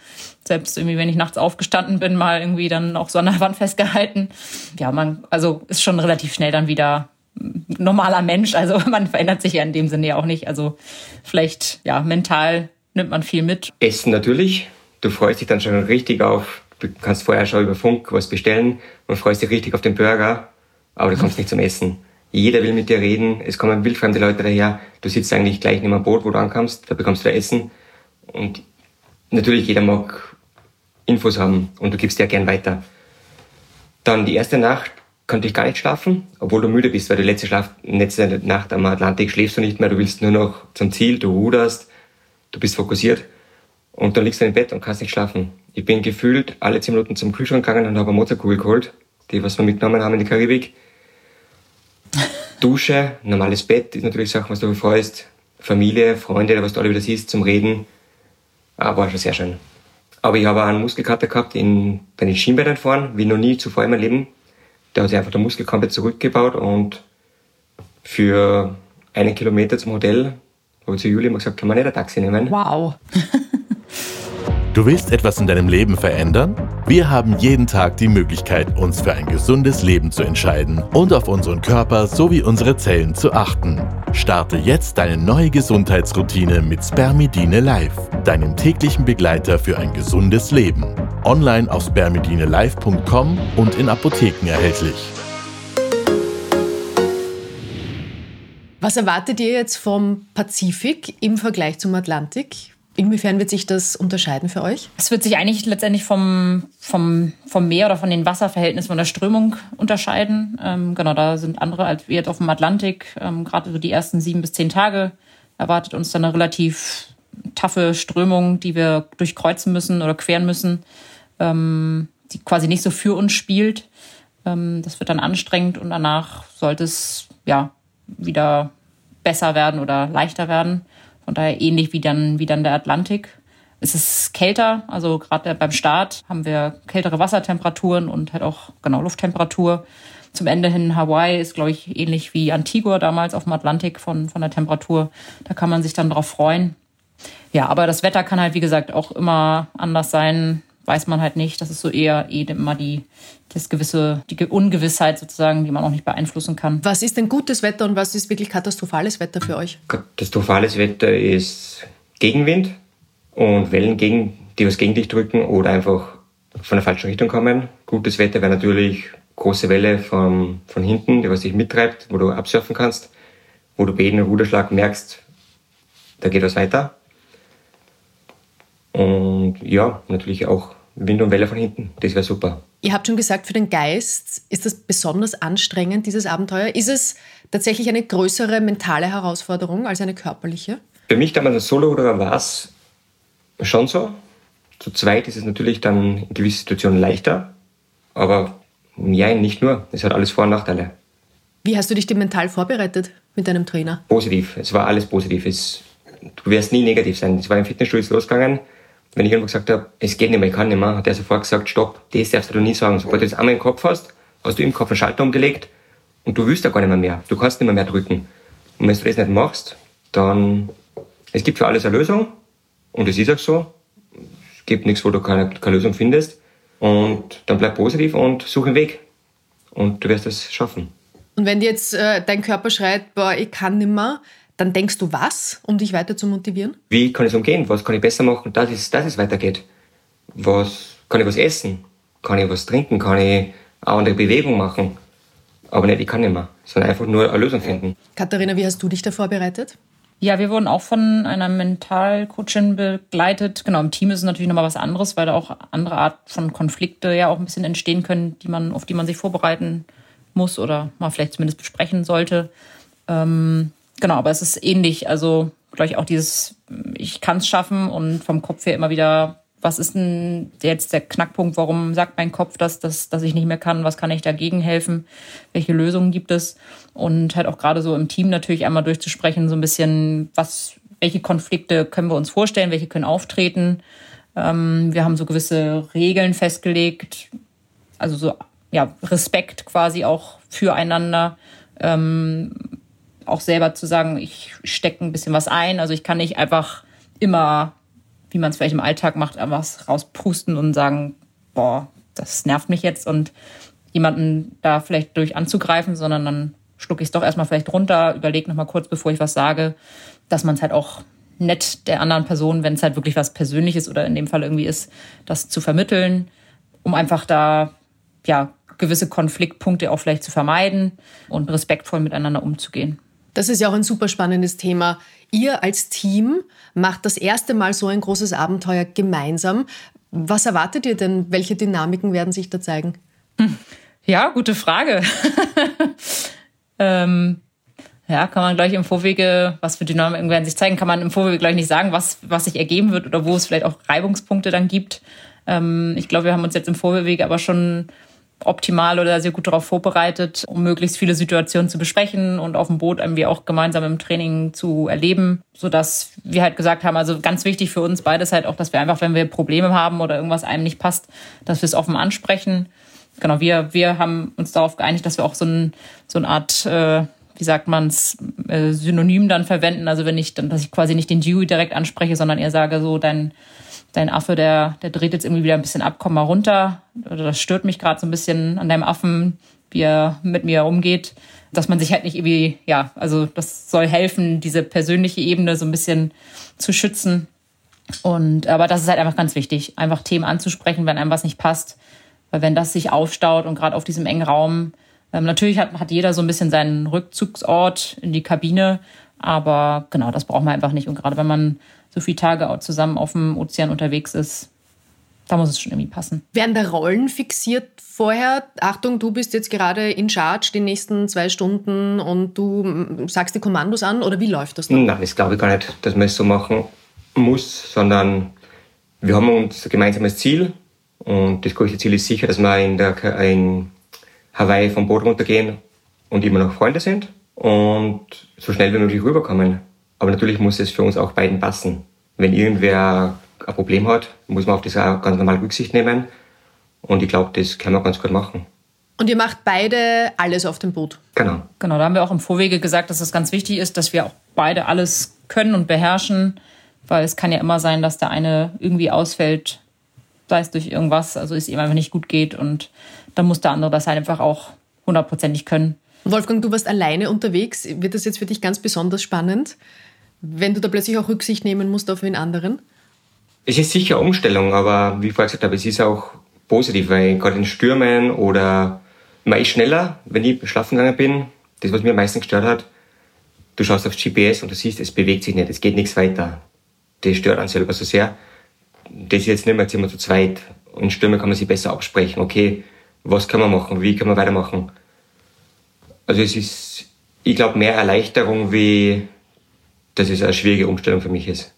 selbst irgendwie, wenn ich nachts aufgestanden bin, mal irgendwie dann auch so an der Wand festgehalten. Ja, man, also ist schon relativ schnell dann wieder normaler Mensch. Also man verändert sich ja in dem Sinne ja auch nicht. Also vielleicht, ja, mental nimmt man viel mit. Essen natürlich. Du freust dich dann schon richtig auf. Du kannst vorher schon über Funk was bestellen und freust dich richtig auf den Burger, aber du kommst nicht zum Essen. Jeder will mit dir reden, es kommen wildfremde Leute daher, du sitzt eigentlich gleich neben dem Boot, wo du ankommst, da bekommst du Essen und natürlich jeder mag Infos haben und du gibst dir gern weiter. Dann die erste Nacht konnte ich gar nicht schlafen, obwohl du müde bist, weil die letzte Nacht am Atlantik schläfst du nicht mehr, du willst nur noch zum Ziel, du ruderst, du bist fokussiert und dann liegst du im Bett und kannst nicht schlafen. Ich bin gefühlt alle 10 Minuten zum Kühlschrank gegangen und habe eine Motorkugel geholt, die was wir mitgenommen haben in die Karibik. Dusche, normales Bett ist natürlich Sachen, was du freust. Familie, Freunde oder was du alle wieder siehst, zum Reden. War schon sehr schön. Aber ich habe auch einen Muskelkater gehabt bei den Schienbeinen vorn, wie noch nie zuvor in meinem Leben. Da hat sich einfach der Muskel komplett zurückgebaut und für 1 Kilometer zum Hotel habe ich zu Julia immer gesagt, kann man nicht ein Taxi nehmen. Wow. Du willst etwas in deinem Leben verändern? Wir haben jeden Tag die Möglichkeit, uns für ein gesundes Leben zu entscheiden und auf unseren Körper sowie unsere Zellen zu achten. Starte jetzt deine neue Gesundheitsroutine mit Spermidine Life, deinem täglichen Begleiter für ein gesundes Leben. Online auf spermidinelife.com und in Apotheken erhältlich. Was erwartet ihr jetzt vom Pazifik im Vergleich zum Atlantik? Inwiefern wird sich das unterscheiden für euch? Es wird sich eigentlich letztendlich vom Meer oder von den Wasserverhältnissen, von der Strömung unterscheiden. Genau, da sind andere als wir jetzt auf dem Atlantik. Gerade so die ersten 7 bis 10 Tage erwartet uns dann eine relativ taffe Strömung, die wir durchkreuzen müssen oder queren müssen, die quasi nicht so für uns spielt. Das wird dann anstrengend und danach sollte es ja wieder besser werden oder leichter werden. Von daher ähnlich wie dann der Atlantik. Es ist kälter, also gerade beim Start haben wir kältere Wassertemperaturen und halt auch genau Lufttemperatur. Zum Ende hin Hawaii ist, glaube ich, ähnlich wie Antigua damals auf dem Atlantik von der Temperatur. Da kann man sich dann drauf freuen. Ja, aber das Wetter kann halt, wie gesagt, auch immer anders sein. Weiß man halt nicht. Das ist so eher immer die Ungewissheit sozusagen, die man auch nicht beeinflussen kann. Was ist denn gutes Wetter und was ist wirklich katastrophales Wetter für euch? Katastrophales Wetter ist Gegenwind und Wellen, die was gegen dich drücken oder einfach von der falschen Richtung kommen. Gutes Wetter wäre natürlich große Welle von hinten, die was dich mittreibt, wo du absurfen kannst, wo du bei jedem Ruderschlag merkst, da geht was weiter. Und ja, natürlich auch Wind und Welle von hinten, das wäre super. Ihr habt schon gesagt, für den Geist ist das besonders anstrengend, dieses Abenteuer. Ist es tatsächlich eine größere mentale Herausforderung als eine körperliche? Für mich damals als Solo-Ruderer war es schon so. Zu zweit ist es natürlich dann in gewissen Situationen leichter. Aber nein, nicht nur. Es hat alles Vor- und Nachteile. Wie hast du dich denn mental vorbereitet mit deinem Trainer? Positiv. Es war alles positiv. Du wirst nie negativ sein. Es war im Fitnessstudio losgegangen. Wenn ich irgendwo gesagt habe, es geht nicht mehr, ich kann nicht mehr, hat er sofort gesagt, stopp, das darfst du nie sagen. Sobald du das einmal im Kopf hast, hast du im Kopf einen Schalter umgelegt und du willst ja gar nicht mehr. Du kannst nicht mehr drücken. Und wenn du das nicht machst, dann, es gibt für alles eine Lösung und es ist auch so. Es gibt nichts, wo du keine Lösung findest. Und dann bleib positiv und such einen Weg. Und du wirst es schaffen. Und wenn dir jetzt dein Körper schreit, boah, ich kann nicht mehr, dann denkst du was, um dich weiter zu motivieren? Wie kann ich es umgehen? Was kann ich besser machen, dass es weitergeht? Kann ich was essen? Kann ich was trinken? Kann ich eine andere Bewegung machen? Aber nicht, ich kann nicht mehr, sondern einfach nur eine Lösung finden. Katharina, wie hast du dich da vorbereitet? Ja, wir wurden auch von einer Mentalcoachin begleitet. Genau, im Team ist es natürlich nochmal was anderes, weil da auch andere Art von Konflikte ja auch ein bisschen entstehen können, auf die man sich vorbereiten muss oder mal vielleicht zumindest besprechen sollte. Genau, aber es ist ähnlich, also glaube ich auch dieses, ich kann es schaffen und vom Kopf her immer wieder, was ist denn jetzt der Knackpunkt, warum sagt mein Kopf das, dass ich nicht mehr kann, was kann ich dagegen helfen, welche Lösungen gibt es und halt auch gerade so im Team natürlich einmal durchzusprechen, so ein bisschen, welche Konflikte können wir uns vorstellen, welche können auftreten, wir haben so gewisse Regeln festgelegt, also so ja Respekt quasi auch füreinander, auch selber zu sagen, ich stecke ein bisschen was ein. Also ich kann nicht einfach immer, wie man es vielleicht im Alltag macht, einfach rauspusten und sagen, boah, das nervt mich jetzt und jemanden da vielleicht durch anzugreifen, sondern dann schlucke ich es doch erstmal vielleicht runter, überlege nochmal kurz, bevor ich was sage, dass man es halt auch nett der anderen Person, wenn es halt wirklich was Persönliches oder in dem Fall irgendwie ist, das zu vermitteln, um einfach da, ja, gewisse Konfliktpunkte auch vielleicht zu vermeiden und respektvoll miteinander umzugehen. Das ist ja auch ein super spannendes Thema. Ihr als Team macht das erste Mal so ein großes Abenteuer gemeinsam. Was erwartet ihr denn? Welche Dynamiken werden sich da zeigen? Ja, gute Frage. Ja, kann man gleich im Vorwege, was für Dynamiken werden sich zeigen, kann man im Vorwege gleich nicht sagen, was sich ergeben wird oder wo es vielleicht auch Reibungspunkte dann gibt. Ich glaube, wir haben uns jetzt im Vorwege aber schon optimal oder sehr gut darauf vorbereitet, um möglichst viele Situationen zu besprechen und auf dem Boot irgendwie auch gemeinsam im Training zu erleben, sodass wir halt gesagt haben, also ganz wichtig für uns beides halt auch, dass wir einfach, wenn wir Probleme haben oder irgendwas einem nicht passt, dass wir es offen ansprechen. Genau, wir haben uns darauf geeinigt, dass wir auch so eine Art, Synonym dann verwenden. Also dass ich quasi nicht den Dewey direkt anspreche, sondern eher sage so, dein Affe, der dreht jetzt irgendwie wieder ein bisschen ab, komm mal runter. Oder das stört mich gerade so ein bisschen an deinem Affen, wie er mit mir umgeht. Dass man sich halt nicht irgendwie, ja, also das soll helfen, diese persönliche Ebene so ein bisschen zu schützen. Aber das ist halt einfach ganz wichtig, einfach Themen anzusprechen, wenn einem was nicht passt. Weil wenn das sich aufstaut und gerade auf diesem engen Raum, natürlich hat jeder so ein bisschen seinen Rückzugsort in die Kabine. Aber genau, das braucht man einfach nicht. Und gerade wenn man so viele Tage zusammen auf dem Ozean unterwegs ist, da muss es schon irgendwie passen. Werden da Rollen fixiert vorher? Achtung, du bist jetzt gerade in Charge die nächsten 2 Stunden und du sagst die Kommandos an oder wie läuft das dann? Nein, das glaube ich gar nicht, dass man es so machen muss, sondern wir haben uns ein gemeinsames Ziel und das größte Ziel ist sicher, dass wir in Hawaii vom Boot runtergehen und immer noch Freunde sind und so schnell wie möglich rüberkommen. Aber natürlich muss es für uns auch beiden passen. Wenn irgendwer ein Problem hat, muss man auf das auch ganz normal Rücksicht nehmen. Und ich glaube, das kann man ganz gut machen. Und ihr macht beide alles auf dem Boot? Genau. Genau, da haben wir auch im Vorwege gesagt, dass es ganz wichtig ist, dass wir auch beide alles können und beherrschen. Weil es kann ja immer sein, dass der eine irgendwie ausfällt, sei es durch irgendwas, also es ihm einfach nicht gut geht. Und dann muss der andere das halt einfach auch 100%ig können. Wolfgang, du warst alleine unterwegs. Wird das jetzt für dich ganz besonders spannend, wenn du da plötzlich auch Rücksicht nehmen musst auf wen anderen? Es ist sicher eine Umstellung, aber wie ich vorher gesagt habe, es ist auch positiv, weil gerade in Stürmen oder man ist schneller, wenn ich schlafen gegangen bin. Das, was mir am meisten gestört hat, du schaust aufs GPS und du siehst, es bewegt sich nicht, es geht nichts weiter. Das stört einen selber so sehr. Das ist jetzt nicht mehr, jetzt sind wir zu zweit. In Stürmen kann man sich besser absprechen. Okay, was können wir machen, wie können wir weitermachen? Also es ist, ich glaube, mehr Erleichterung, wie dass es eine schwierige Umstellung für mich ist.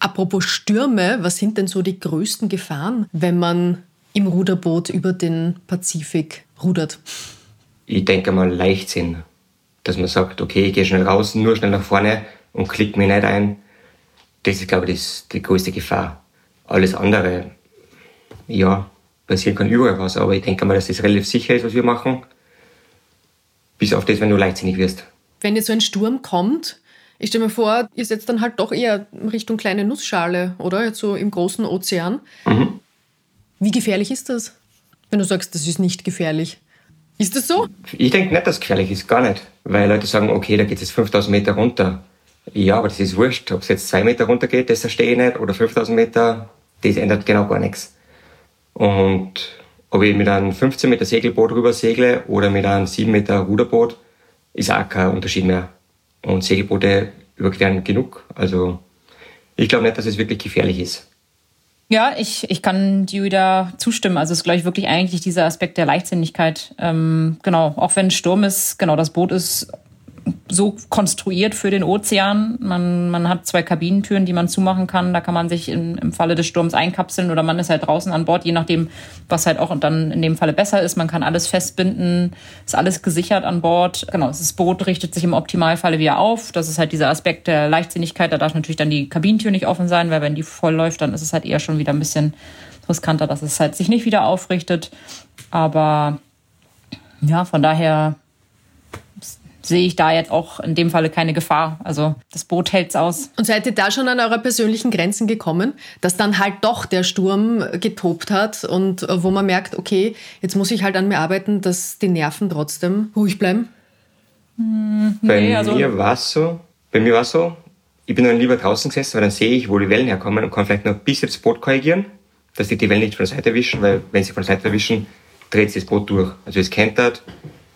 Apropos Stürme, was sind denn so die größten Gefahren, wenn man im Ruderboot über den Pazifik rudert? Ich denke mal Leichtsinn. Dass man sagt, okay, ich gehe schnell raus, nur schnell nach vorne und klicke mich nicht ein. Das ist, glaube ich, die größte Gefahr. Alles andere, ja, passieren kann überall was. Aber ich denke mal, dass das relativ sicher ist, was wir machen. Bis auf das, wenn du leichtsinnig wirst. Wenn jetzt so ein Sturm kommt, ich stelle mir vor, ihr setzt dann halt doch eher Richtung kleine Nussschale, oder? Jetzt so im großen Ozean. Mhm. Wie gefährlich ist das? Wenn du sagst, das ist nicht gefährlich. Ist das so? Ich denke nicht, dass es gefährlich ist, gar nicht. Weil Leute sagen, okay, da geht es jetzt 5000 Meter runter. Ja, aber das ist wurscht. Ob es jetzt 2 Meter runter geht, das verstehe ich nicht. Oder 5000 Meter, das ändert genau gar nichts. Und ob ich mit einem 15 Meter Segelboot rüber segle oder mit einem 7 Meter Ruderboot, ist auch kein Unterschied mehr. Und Segelboote überqueren genug. Also ich glaube nicht, dass es wirklich gefährlich ist. Ja, ich kann dir wieder zustimmen. Also es ist, glaube ich, wirklich eigentlich dieser Aspekt der Leichtsinnigkeit. Genau, auch wenn Sturm ist, genau, das Boot ist so konstruiert für den Ozean. Man hat 2 Kabinentüren, die man zumachen kann. Da kann man sich im Falle des Sturms einkapseln oder man ist halt draußen an Bord, je nachdem, was halt auch dann in dem Falle besser ist. Man kann alles festbinden, ist alles gesichert an Bord. Genau, das Boot richtet sich im Optimalfalle wieder auf. Das ist halt dieser Aspekt der Leichtsinnigkeit. Da darf natürlich dann die Kabinentür nicht offen sein, weil wenn die voll läuft, dann ist es halt eher schon wieder ein bisschen riskanter, dass es halt sich nicht wieder aufrichtet. Aber ja, von daher sehe ich da jetzt auch in dem Falle keine Gefahr. Also das Boot hält's aus. Und seid ihr da schon an eure persönlichen Grenzen gekommen, dass dann halt doch der Sturm getobt hat und wo man merkt, okay, jetzt muss ich halt an mir arbeiten, dass die Nerven trotzdem ruhig bleiben? Bei mir war es so, ich bin dann lieber draußen gesessen, weil dann sehe ich, wo die Wellen herkommen und kann vielleicht noch ein bisschen das Boot korrigieren, dass die Wellen nicht von der Seite erwischen, weil wenn sie von der Seite erwischen, dreht sich das Boot durch. Also es kentert,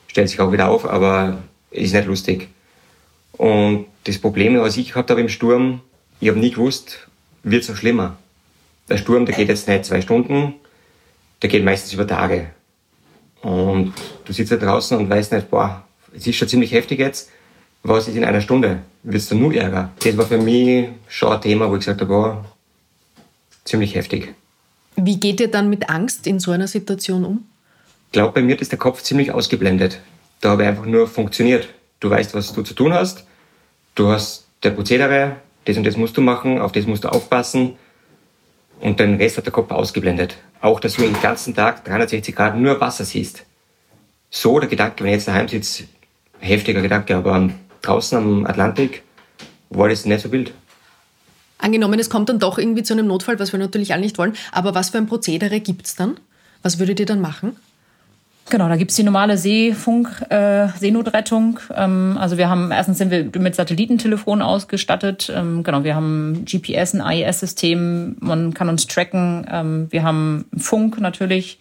stellt sich auch wieder auf, aber ist nicht lustig. Und das Problem, was ich gehabt habe im Sturm, ich habe nie gewusst, wird es noch schlimmer. Der Sturm, der geht jetzt nicht 2 Stunden, der geht meistens über Tage. Und du sitzt da draußen und weißt nicht, boah, es ist schon ziemlich heftig jetzt, was ist in einer Stunde? Wird es dann nur ärger? Das war für mich schon ein Thema, wo ich gesagt habe, boah, ziemlich heftig. Wie geht ihr dann mit Angst in so einer Situation um? glaube, bei mir ist der Kopf ziemlich ausgeblendet. Da habe ich einfach nur funktioniert. Du weißt, was du zu tun hast. Du hast der Prozedere, das und das musst du machen, auf das musst du aufpassen. Und den Rest hat der Kopf ausgeblendet. Auch, dass du den ganzen Tag 360 Grad nur Wasser siehst. So der Gedanke, wenn ich jetzt daheim sitze, heftiger Gedanke, aber draußen am Atlantik war das nicht so wild. Angenommen, es kommt dann doch irgendwie zu einem Notfall, was wir natürlich alle nicht wollen, aber was für ein Prozedere gibt es dann? Was würdet ihr dann machen? Genau, da gibt es die normale Seenotrettung. Also erstens sind wir mit Satellitentelefon ausgestattet. Genau, wir haben GPS, ein AIS-System, man kann uns tracken. Wir haben Funk natürlich.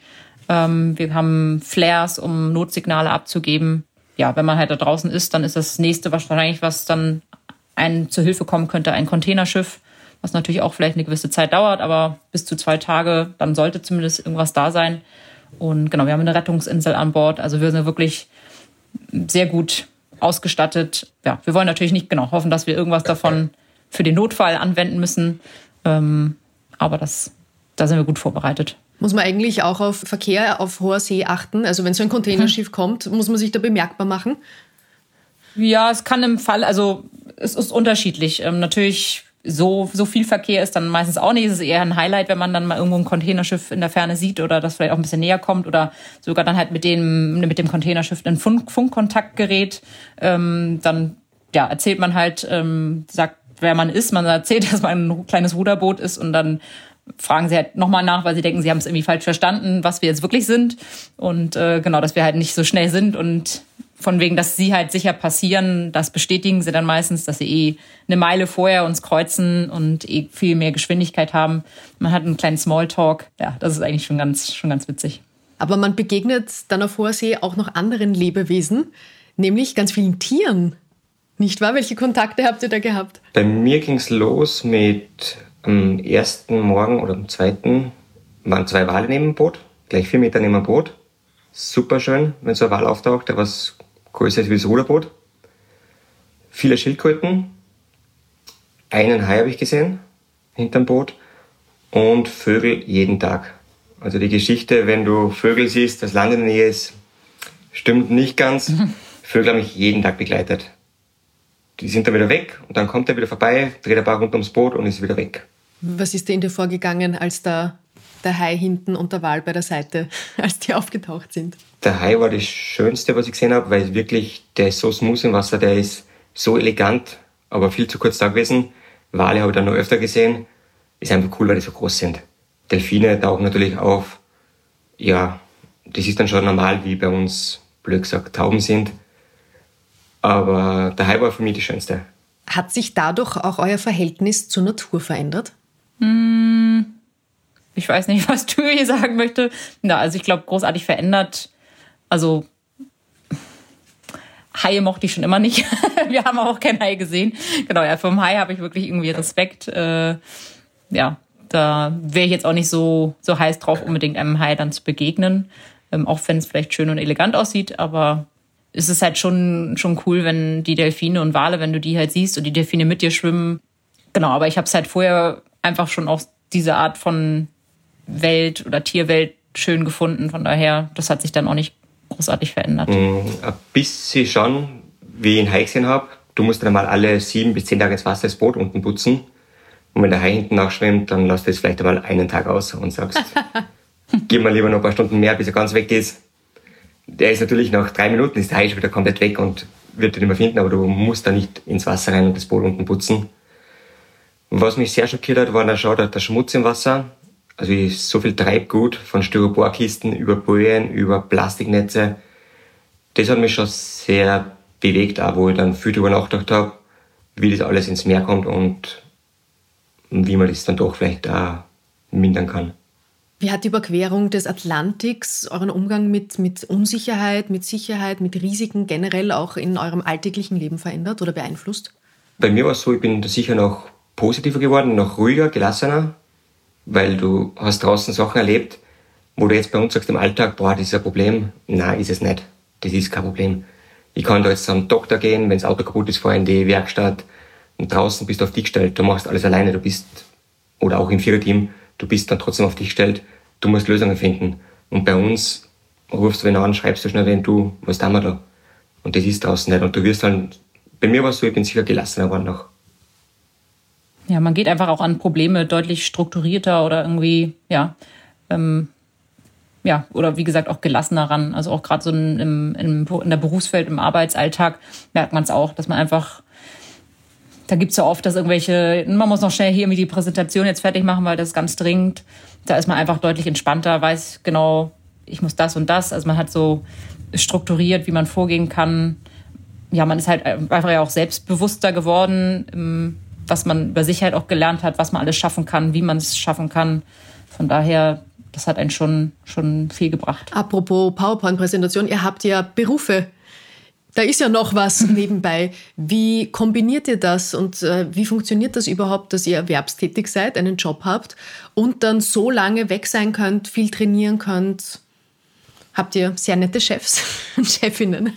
Wir haben Flares, um Notsignale abzugeben. Ja, wenn man halt da draußen ist, dann ist das Nächste wahrscheinlich, was dann einem zur Hilfe kommen könnte, ein Containerschiff, was natürlich auch vielleicht eine gewisse Zeit dauert, aber bis zu 2 Tage, dann sollte zumindest irgendwas da sein. Und genau, wir haben eine Rettungsinsel an Bord, also wir sind wirklich sehr gut ausgestattet. Ja, wir wollen natürlich nicht hoffen, dass wir irgendwas davon für den Notfall anwenden müssen, aber da sind wir gut vorbereitet. Muss man eigentlich auch auf Verkehr auf hoher See achten? Also wenn so ein Containerschiff kommt, muss man sich da bemerkbar machen? Ja, es kann im Fall, also es ist unterschiedlich. Natürlich, so viel Verkehr ist dann meistens auch nicht. Es ist eher ein Highlight, wenn man dann mal irgendwo ein Containerschiff in der Ferne sieht oder das vielleicht auch ein bisschen näher kommt oder sogar dann halt mit dem Containerschiff in Funkkontakt gerät. Dann ja, erzählt man halt, sagt, wer man ist. Man erzählt, dass man ein kleines Ruderboot ist und dann fragen sie halt nochmal nach, weil sie denken, sie haben es irgendwie falsch verstanden, was wir jetzt wirklich sind. Und genau, dass wir halt nicht so schnell sind und von wegen, dass sie halt sicher passieren, das bestätigen sie dann meistens, dass sie eine Meile vorher uns kreuzen und viel mehr Geschwindigkeit haben. Man hat einen kleinen Smalltalk. Ja, das ist eigentlich schon ganz witzig. Aber man begegnet dann auf hoher See auch noch anderen Lebewesen, nämlich ganz vielen Tieren. Nicht wahr? Welche Kontakte habt ihr da gehabt? Bei mir ging es los mit am ersten Morgen oder am zweiten waren 2 Wale neben dem Boot, gleich 4 Meter neben dem Boot. Super schön, wenn so ein Wal auftaucht, der was größer ist wie das Ruderboot. Viele Schildkröten, einen Hai habe ich gesehen, hinterm Boot und Vögel jeden Tag. Also die Geschichte, wenn du Vögel siehst, das Land in der Nähe ist, stimmt nicht ganz. Vögel haben mich jeden Tag begleitet. Die sind dann wieder weg und dann kommt er wieder vorbei, dreht ein paar rund ums Boot und ist wieder weg. Was ist denn in dir vorgegangen, als der Hai hinten und der Wal bei der Seite, als die aufgetaucht sind? Der Hai war das Schönste, was ich gesehen habe, weil wirklich, der ist so smooth im Wasser, der ist so elegant, aber viel zu kurz da gewesen. Wale habe ich dann noch öfter gesehen. Ist einfach cool, weil die so groß sind. Delfine tauchen natürlich auf. Ja, das ist dann schon normal, wie bei uns, blöd gesagt, Tauben sind. Aber der Hai war für mich die schönste. Hat sich dadurch auch euer Verhältnis zur Natur verändert? Ich weiß nicht, was du hier sagen möchte. Na, also ich glaube, großartig verändert. Also Haie mochte ich schon immer nicht. Wir haben auch keinen Hai gesehen. Genau, ja, vom Hai habe ich wirklich irgendwie Respekt. Ja, da wäre ich jetzt auch nicht so heiß drauf, unbedingt einem Hai dann zu begegnen. Auch wenn es vielleicht schön und elegant aussieht, aber es ist halt schon cool, wenn die Delfine und Wale, wenn du die halt siehst und die Delfine mit dir schwimmen. Genau, aber ich habe es halt vorher einfach schon auch diese Art von Welt oder Tierwelt schön gefunden. Von daher, das hat sich dann auch nicht großartig verändert. Ein bisschen schon, wie ich einen Hai gesehen habe. Du musst dann mal alle 7 bis 10 Tage ins Wasser das Boot unten putzen. Und wenn der Hai hinten nachschwimmt, dann lass du es vielleicht einmal einen Tag aus und sagst, gib mir lieber noch ein paar Stunden mehr, bis er ganz weg ist. Der ist natürlich nach 3 Minuten, ist der Hai schon wieder komplett weg und wird den nicht mehr finden, aber du musst da nicht ins Wasser rein und das Boot unten putzen. Was mich sehr schockiert hat, war der Schmutz im Wasser. Also so viel Treibgut von Styroporkisten über Böen, über Plastiknetze. Das hat mich schon sehr bewegt, auch wo ich dann viel darüber nachgedacht habe, wie das alles ins Meer kommt und wie man das dann doch vielleicht auch mindern kann. Wie hat die Überquerung des Atlantiks euren Umgang mit Unsicherheit, mit Sicherheit, mit Risiken generell auch in eurem alltäglichen Leben verändert oder beeinflusst? Bei mir war es so, ich bin sicher noch positiver geworden, noch ruhiger, gelassener, weil du hast draußen Sachen erlebt, wo du jetzt bei uns sagst im Alltag, boah, das ist ein Problem. Nein, ist es nicht. Das ist kein Problem. Ich kann da jetzt zum Doktor gehen, wenn das Auto kaputt ist, fahr in die Werkstatt und draußen bist du auf dich gestellt. Du machst alles alleine, oder auch im Viererteam, du bist dann trotzdem auf dich gestellt. Du musst Lösungen finden. Und bei uns rufst wen an, schreibst du schnell wen, du, was tun wir da? Und das ist draußen nicht. Und du wirst dann, bei mir war es so, ich bin sicher gelassener geworden noch. Ja, man geht einfach auch an Probleme deutlich strukturierter oder irgendwie, ja, ja, oder wie gesagt auch gelassener ran. Also auch gerade so in der Berufswelt, im Arbeitsalltag merkt man es auch, dass man einfach, da gibt es ja oft, dass irgendwelche, man muss noch schnell hier die Präsentation jetzt fertig machen, weil das ist ganz dringend. Da ist man einfach deutlich entspannter, weiß genau, ich muss das und das. Also man hat so strukturiert, wie man vorgehen kann. Ja, man ist halt einfach ja auch selbstbewusster geworden, was man über sich halt auch gelernt hat, was man alles schaffen kann, wie man es schaffen kann. Von daher, das hat einen schon viel gebracht. Apropos PowerPoint-Präsentation, ihr habt ja Berufe. Da ist ja noch was nebenbei. Wie kombiniert ihr das und wie funktioniert das überhaupt, dass ihr erwerbstätig seid, einen Job habt und dann so lange weg sein könnt, viel trainieren könnt? Habt ihr sehr nette Chefs und Chefinnen?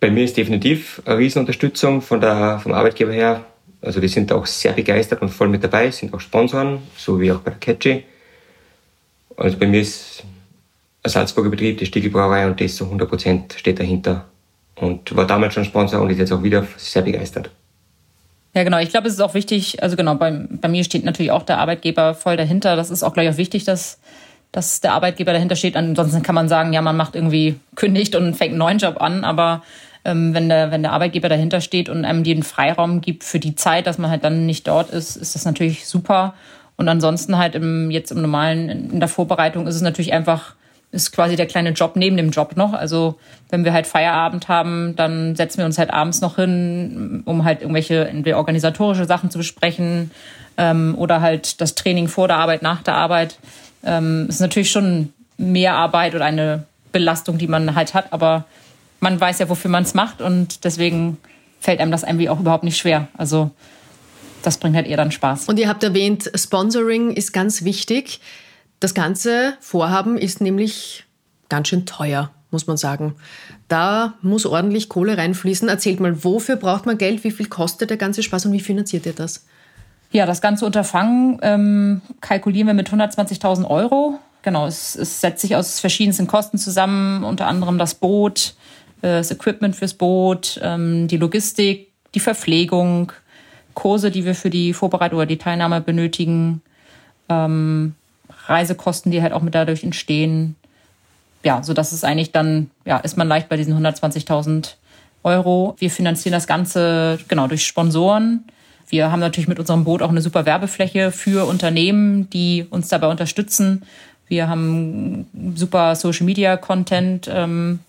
Bei mir ist definitiv eine Riesenunterstützung vom Arbeitgeber her. Also die sind auch sehr begeistert und voll mit dabei, sind auch Sponsoren, so wie auch bei der Catchy. Also bei mir ist ein Salzburger Betrieb, die Stiegelbrauerei, und das so 100% steht dahinter. Und war damals schon Sponsor und ist jetzt auch wieder sehr begeistert. Ja, genau. Ich glaube, es ist auch wichtig, also genau, bei mir steht natürlich auch der Arbeitgeber voll dahinter. Das ist auch gleich auch wichtig, dass der Arbeitgeber dahinter steht. Ansonsten kann man sagen, ja, man macht irgendwie, kündigt und fängt einen neuen Job an. Aber wenn der Arbeitgeber dahinter steht und einem den Freiraum gibt für die Zeit, dass man halt dann nicht dort ist, ist das natürlich super. Und ansonsten halt jetzt im normalen, in der Vorbereitung ist es natürlich einfach, ist quasi der kleine Job neben dem Job noch. Also wenn wir halt Feierabend haben, dann setzen wir uns halt abends noch hin, um halt irgendwelche entweder organisatorische Sachen zu besprechen oder halt das Training vor der Arbeit, nach der Arbeit. Ist natürlich schon mehr Arbeit oder eine Belastung, die man halt hat, aber man weiß ja, wofür man es macht, und deswegen fällt einem das irgendwie auch überhaupt nicht schwer. Also das bringt halt eher dann Spaß. Und ihr habt erwähnt, Sponsoring ist ganz wichtig. Das ganze Vorhaben ist nämlich ganz schön teuer, muss man sagen. Da muss ordentlich Kohle reinfließen. Erzählt mal, wofür braucht man Geld? Wie viel kostet der ganze Spaß und wie finanziert ihr das? Ja, das ganze Unterfangen kalkulieren wir mit 120.000 €. Genau, es setzt sich aus verschiedensten Kosten zusammen, unter anderem das Boot, das Equipment fürs Boot, die Logistik, die Verpflegung, Kurse, die wir für die Vorbereitung oder die Teilnahme benötigen, Reisekosten, die halt auch mit dadurch entstehen. Ja, sodass es eigentlich dann, ja, ist man leicht bei diesen 120.000 €. Wir finanzieren das Ganze, genau, durch Sponsoren. Wir haben natürlich mit unserem Boot auch eine super Werbefläche für Unternehmen, die uns dabei unterstützen. Wir haben super Social-Media-Content.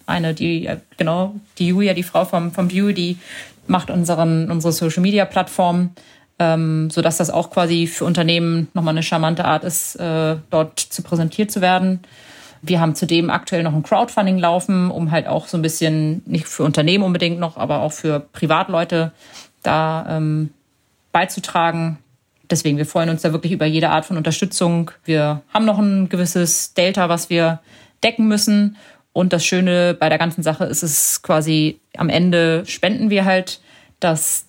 Eine, die, genau, die Julia, die Frau vom View, die macht unsere Social-Media-Plattform. Sodass das auch quasi für Unternehmen nochmal eine charmante Art ist, dort präsentiert zu werden. Wir haben zudem aktuell noch ein Crowdfunding laufen, um halt auch so ein bisschen, nicht für Unternehmen unbedingt noch, aber auch für Privatleute da beizutragen. Deswegen, wir freuen uns da wirklich über jede Art von Unterstützung. Wir haben noch ein gewisses Delta, was wir decken müssen. Und das Schöne bei der ganzen Sache ist, es quasi am Ende spenden wir halt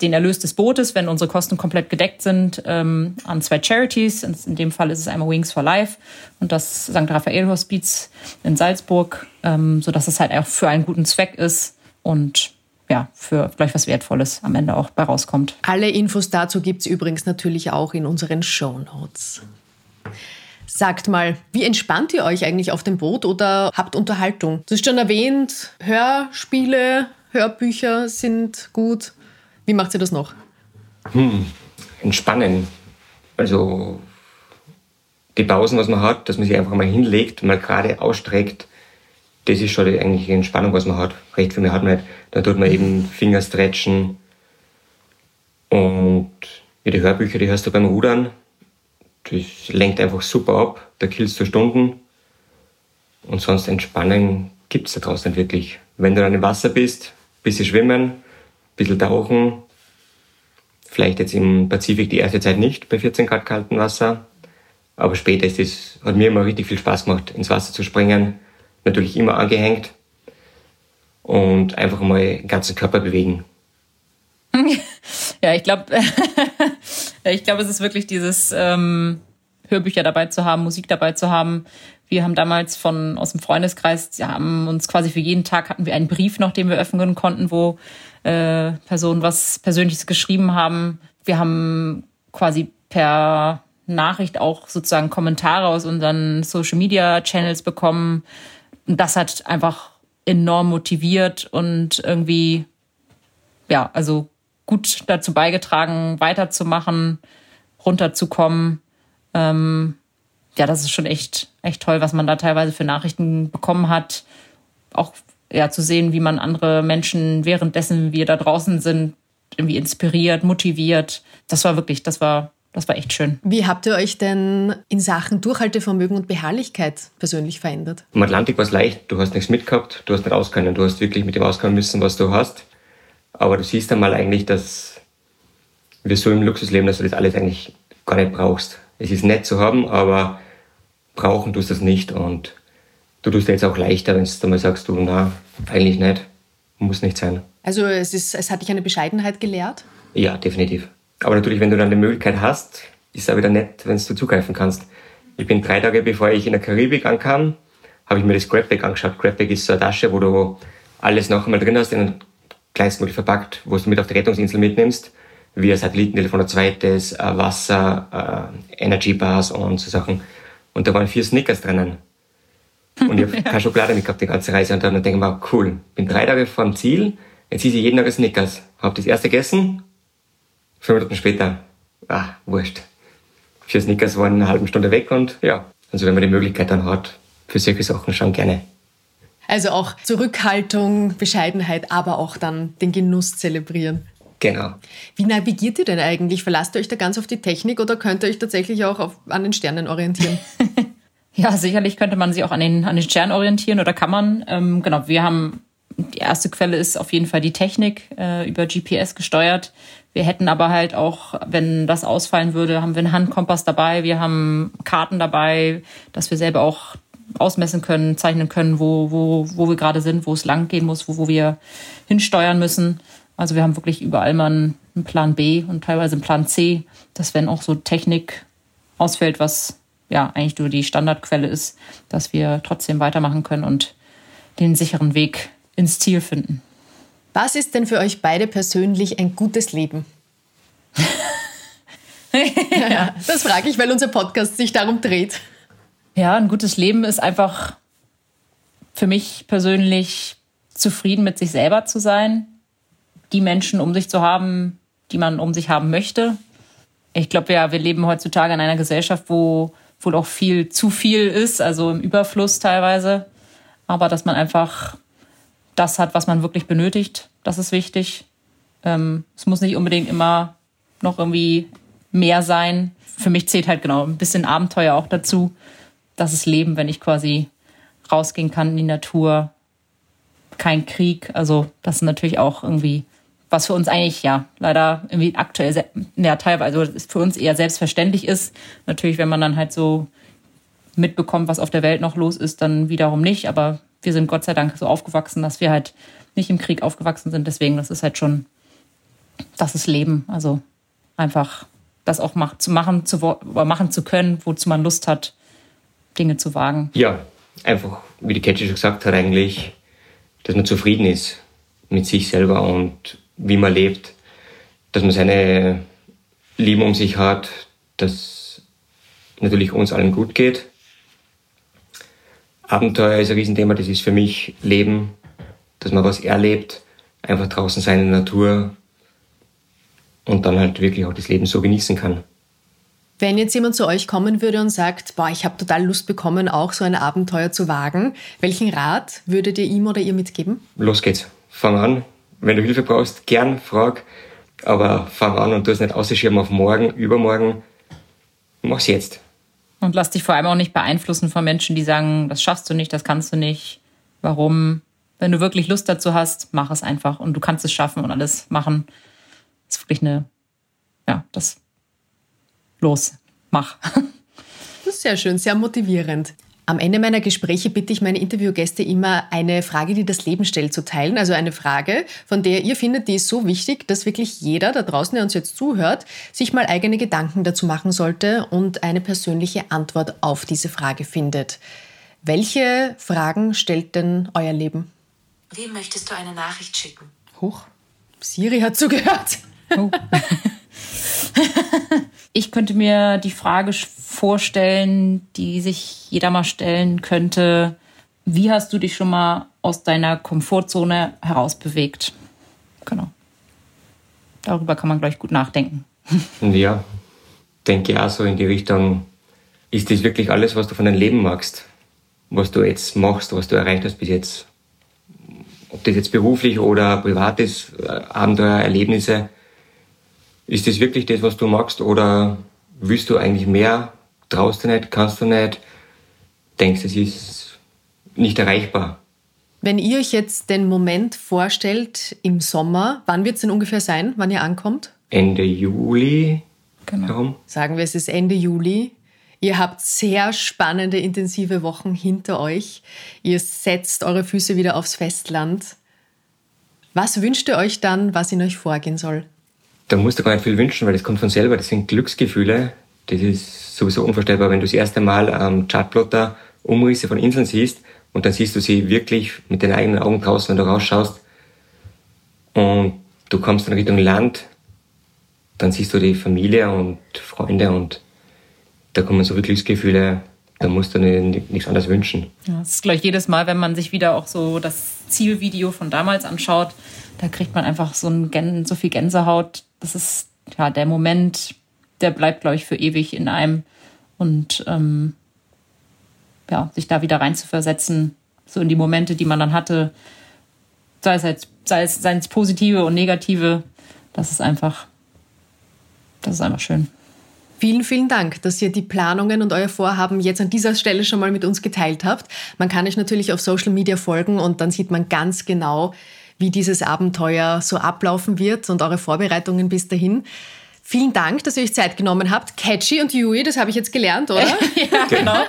den Erlös des Bootes, wenn unsere Kosten komplett gedeckt sind, an 2 Charities. In dem Fall ist es einmal Wings for Life und das St. Raphael Hospiz in Salzburg, sodass es halt auch für einen guten Zweck ist und ja, für gleich was Wertvolles am Ende auch bei rauskommt. Alle Infos dazu gibt es übrigens natürlich auch in unseren Shownotes. Sagt mal, wie entspannt ihr euch eigentlich auf dem Boot oder habt Unterhaltung? Du hast schon erwähnt, Hörspiele, Hörbücher sind gut. Wie macht ihr das noch? Entspannen. Also die Pausen, was man hat, dass man sich einfach mal hinlegt, mal gerade ausstreckt, das ist schon eigentlich die Entspannung, was man hat. Recht viel mehr hat man nicht. Dann tut man eben Finger stretchen. Und die Hörbücher, die hörst du beim Rudern. Das lenkt einfach super ab. Da killst du Stunden. Und sonst Entspannen gibt es da draußen nicht wirklich. Wenn du dann im Wasser bist, bisschen schwimmen, bisschen tauchen, vielleicht jetzt im Pazifik die erste Zeit nicht, bei 14 Grad kaltem Wasser, aber später hat mir immer richtig viel Spaß gemacht, ins Wasser zu springen, natürlich immer angehängt und einfach mal den ganzen Körper bewegen. Ja, ich glaube, es ist wirklich dieses Hörbücher dabei zu haben, Musik dabei zu haben, Wir haben damals aus dem Freundeskreis, haben uns quasi für jeden Tag hatten wir einen Brief noch, den wir öffnen konnten, wo Personen was Persönliches geschrieben haben. Wir haben quasi per Nachricht auch sozusagen Kommentare aus unseren Social-Media-Channels bekommen. Und das hat einfach enorm motiviert und irgendwie, ja, also gut dazu beigetragen, weiterzumachen, runterzukommen. Ja, das ist schon echt toll, was man da teilweise für Nachrichten bekommen hat. Auch ja, zu sehen, wie man andere Menschen, währenddessen wir da draußen sind, irgendwie inspiriert, motiviert. Das war echt schön. Wie habt ihr euch denn in Sachen Durchhaltevermögen und Beharrlichkeit persönlich verändert? Im Atlantik war es leicht. Du hast nichts mitgehabt, du hast nicht auskönnen. Du hast wirklich mit dem auskommen müssen, was du hast. Aber du siehst dann mal eigentlich, dass wir so im Luxus leben, dass du das alles eigentlich gar nicht brauchst. Es ist nett zu haben, aber brauchen tust du das nicht. Und du tust dir jetzt auch leichter, wenn du mal sagst, du, na, eigentlich nicht. Muss nicht sein. Also es hat dich eine Bescheidenheit gelehrt? Ja, definitiv. Aber natürlich, wenn du dann die Möglichkeit hast, ist es auch wieder nett, wenn du zugreifen kannst. Ich bin 3 Tage, bevor ich in der Karibik ankam, habe ich mir das Scrapback angeschaut. Scrapback ist so eine Tasche, wo du alles noch einmal drin hast, in ein kleinstmöglich verpackt, wo du mit auf die Rettungsinsel mitnimmst, wie ein Satellitentelefon, ein zweites, ein Wasser, Energy-Bars und so Sachen. Und da waren 4 Snickers drinnen. Und ich habe keine Schokolade mitgehabt die ganze Reise. Und dann denke ich mir, cool, bin 3 Tage vor dem Ziel, jetzt esse ich jeden Tag ein Snickers. Habe das erste gegessen, 5 Minuten später, wurscht. 4 Snickers waren in einer halben Stunde weg und ja. Also wenn man die Möglichkeit dann hat, für solche Sachen schon gerne. Also auch Zurückhaltung, Bescheidenheit, aber auch dann den Genuss zelebrieren. Genau. Wie navigiert ihr denn eigentlich? Verlasst ihr euch da ganz auf die Technik oder könnt ihr euch tatsächlich auch an den Sternen orientieren? Ja, sicherlich könnte man sich auch an den Sternen orientieren oder kann man. Genau, wir haben, die erste Quelle ist auf jeden Fall die Technik, über GPS gesteuert. Wir hätten aber halt auch, wenn das ausfallen würde, haben wir einen Handkompass dabei, wir haben Karten dabei, dass wir selber auch ausmessen können, zeichnen können, wo wir gerade sind, wo es lang gehen muss, wo wir hinsteuern müssen. Also wir haben wirklich überall mal einen Plan B und teilweise einen Plan C, dass wenn auch so Technik ausfällt, was ja eigentlich nur die Standardquelle ist, dass wir trotzdem weitermachen können und den sicheren Weg ins Ziel finden. Was ist denn für euch beide persönlich ein gutes Leben? Ja, das frage ich, weil unser Podcast sich darum dreht. Ja, ein gutes Leben ist einfach für mich persönlich zufrieden mit sich selber zu sein, die Menschen um sich zu haben, die man um sich haben möchte. Ich glaube, ja, wir leben heutzutage in einer Gesellschaft, wo wohl auch viel zu viel ist, also im Überfluss teilweise. Aber dass man einfach das hat, was man wirklich benötigt, das ist wichtig. Es muss nicht unbedingt immer noch irgendwie mehr sein. Für mich zählt halt genau ein bisschen Abenteuer auch dazu. Das ist Leben, wenn ich quasi rausgehen kann in die Natur. Kein Krieg, also das ist natürlich auch irgendwie was für uns eigentlich, ja, leider irgendwie aktuell, ja, teilweise, also für uns eher selbstverständlich ist. Natürlich, wenn man dann halt so mitbekommt, was auf der Welt noch los ist, dann wiederum nicht. Aber wir sind Gott sei Dank so aufgewachsen, dass wir halt nicht im Krieg aufgewachsen sind. Deswegen, das ist halt schon, das ist Leben. Also einfach das auch machen zu können, wozu man Lust hat, Dinge zu wagen. Ja, einfach, wie die Katja schon gesagt hat, eigentlich, dass man zufrieden ist mit sich selber und wie man lebt, dass man seine Lieben um sich hat, dass natürlich uns allen gut geht. Abenteuer ist ein Riesenthema, das ist für mich Leben, dass man was erlebt, einfach draußen sein in der Natur und dann halt wirklich auch das Leben so genießen kann. Wenn jetzt jemand zu euch kommen würde und sagt, boah, ich habe total Lust bekommen, auch so ein Abenteuer zu wagen, welchen Rat würdet ihr ihm oder ihr mitgeben? Los geht's, fang an. Wenn du Hilfe brauchst, gern frag, aber fang an und tu es nicht ausschirmen auf morgen, übermorgen. Mach's jetzt. Und lass dich vor allem auch nicht beeinflussen von Menschen, die sagen, das schaffst du nicht, das kannst du nicht. Warum? Wenn du wirklich Lust dazu hast, mach es einfach und du kannst es schaffen und alles machen. Das ist wirklich los, mach. Das ist sehr schön, sehr motivierend. Am Ende meiner Gespräche bitte ich meine Interviewgäste immer, eine Frage, die das Leben stellt, zu teilen. Also eine Frage, von der ihr findet, die ist so wichtig, dass wirklich jeder da draußen, der uns jetzt zuhört, sich mal eigene Gedanken dazu machen sollte und eine persönliche Antwort auf diese Frage findet. Welche Fragen stellt denn euer Leben? Wem möchtest du eine Nachricht schicken? Huch, Siri hat zugehört. Oh. Ich könnte mir die Frage vorstellen, die sich jeder mal stellen könnte. Wie hast du dich schon mal aus deiner Komfortzone herausbewegt? Genau. Darüber kann man gleich gut nachdenken. Ja, denke auch so in die Richtung, ist das wirklich alles, was du von deinem Leben magst? Was du jetzt machst, was du erreicht hast bis jetzt? Ob das jetzt beruflich oder privat ist, Abenteuer, Erlebnisse, ist das wirklich das, was du magst, oder willst du eigentlich mehr? Traust du nicht, kannst du nicht, denkst, es ist nicht erreichbar. Wenn ihr euch jetzt den Moment vorstellt im Sommer, wann wird es denn ungefähr sein, wann ihr ankommt? Ende Juli. Genau. Darum. Sagen wir, es ist Ende Juli. Ihr habt sehr spannende, intensive Wochen hinter euch. Ihr setzt eure Füße wieder aufs Festland. Was wünscht ihr euch dann, was in euch vorgehen soll? Da musst du gar nicht viel wünschen, weil das kommt von selber. Das sind Glücksgefühle. Das ist sowieso unvorstellbar, wenn du das erste Mal am Chartplotter Umrisse von Inseln siehst und dann siehst du sie wirklich mit deinen eigenen Augen draußen, wenn du rausschaust. Und du kommst dann Richtung Land, dann siehst du die Familie und Freunde und da kommen so viele Glücksgefühle, da musst du dir nichts anderes wünschen. Ja, das ist gleich jedes Mal, wenn man sich wieder auch so das Zielvideo von damals anschaut, da kriegt man einfach so viel Gänsehaut. Das ist ja der Moment, der bleibt, glaube ich, für ewig in einem. Und sich da wieder reinzuversetzen, so in die Momente, die man dann hatte, sei es Positive und Negative, das ist einfach schön. Vielen, vielen Dank, dass ihr die Planungen und euer Vorhaben jetzt an dieser Stelle schon mal mit uns geteilt habt. Man kann euch natürlich auf Social Media folgen und dann sieht man ganz genau, wie dieses Abenteuer so ablaufen wird und eure Vorbereitungen bis dahin. Vielen Dank, dass ihr euch Zeit genommen habt. Catchy und Yui, das habe ich jetzt gelernt, oder? Ja, genau.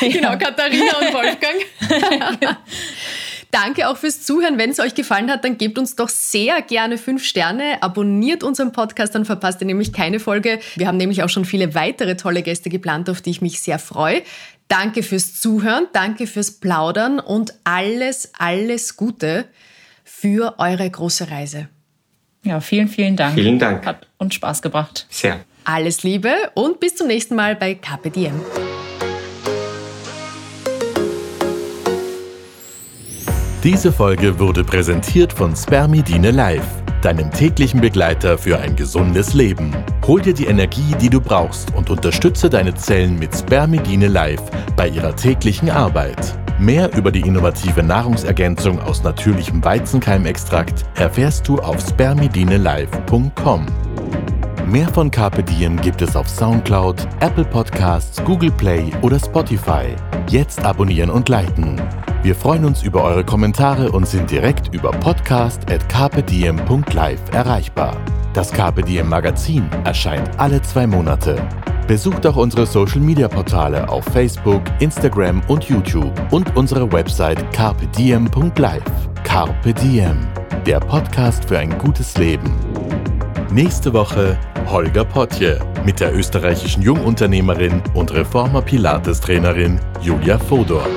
Genau, Katharina und Wolfgang. Danke auch fürs Zuhören. Wenn es euch gefallen hat, dann gebt uns doch sehr gerne 5 Sterne. Abonniert unseren Podcast, dann verpasst ihr nämlich keine Folge. Wir haben nämlich auch schon viele weitere tolle Gäste geplant, auf die ich mich sehr freue. Danke fürs Zuhören, danke fürs Plaudern und alles, alles Gute für eure große Reise. Ja, vielen, vielen Dank. Vielen Dank. Hat uns Spaß gebracht. Sehr. Alles Liebe und bis zum nächsten Mal bei Carpe Diem. Diese Folge wurde präsentiert von Spermidine Life, deinem täglichen Begleiter für ein gesundes Leben. Hol dir die Energie, die du brauchst, und unterstütze deine Zellen mit Spermidine Life bei ihrer täglichen Arbeit. Mehr über die innovative Nahrungsergänzung aus natürlichem Weizenkeimextrakt erfährst du auf spermidinelife.com. Mehr von Carpe Diem gibt es auf Soundcloud, Apple Podcasts, Google Play oder Spotify. Jetzt abonnieren und liken. Wir freuen uns über eure Kommentare und sind direkt über podcast@carpediem.life erreichbar. Das Carpe Diem Magazin erscheint alle 2 Monate. Besucht auch unsere Social-Media-Portale auf Facebook, Instagram und YouTube und unsere Website carpediem.life. Carpe Diem, der Podcast für ein gutes Leben. Nächste Woche Holger Potje mit der österreichischen Jungunternehmerin und Reformer-Pilates-Trainerin Julia Fodor.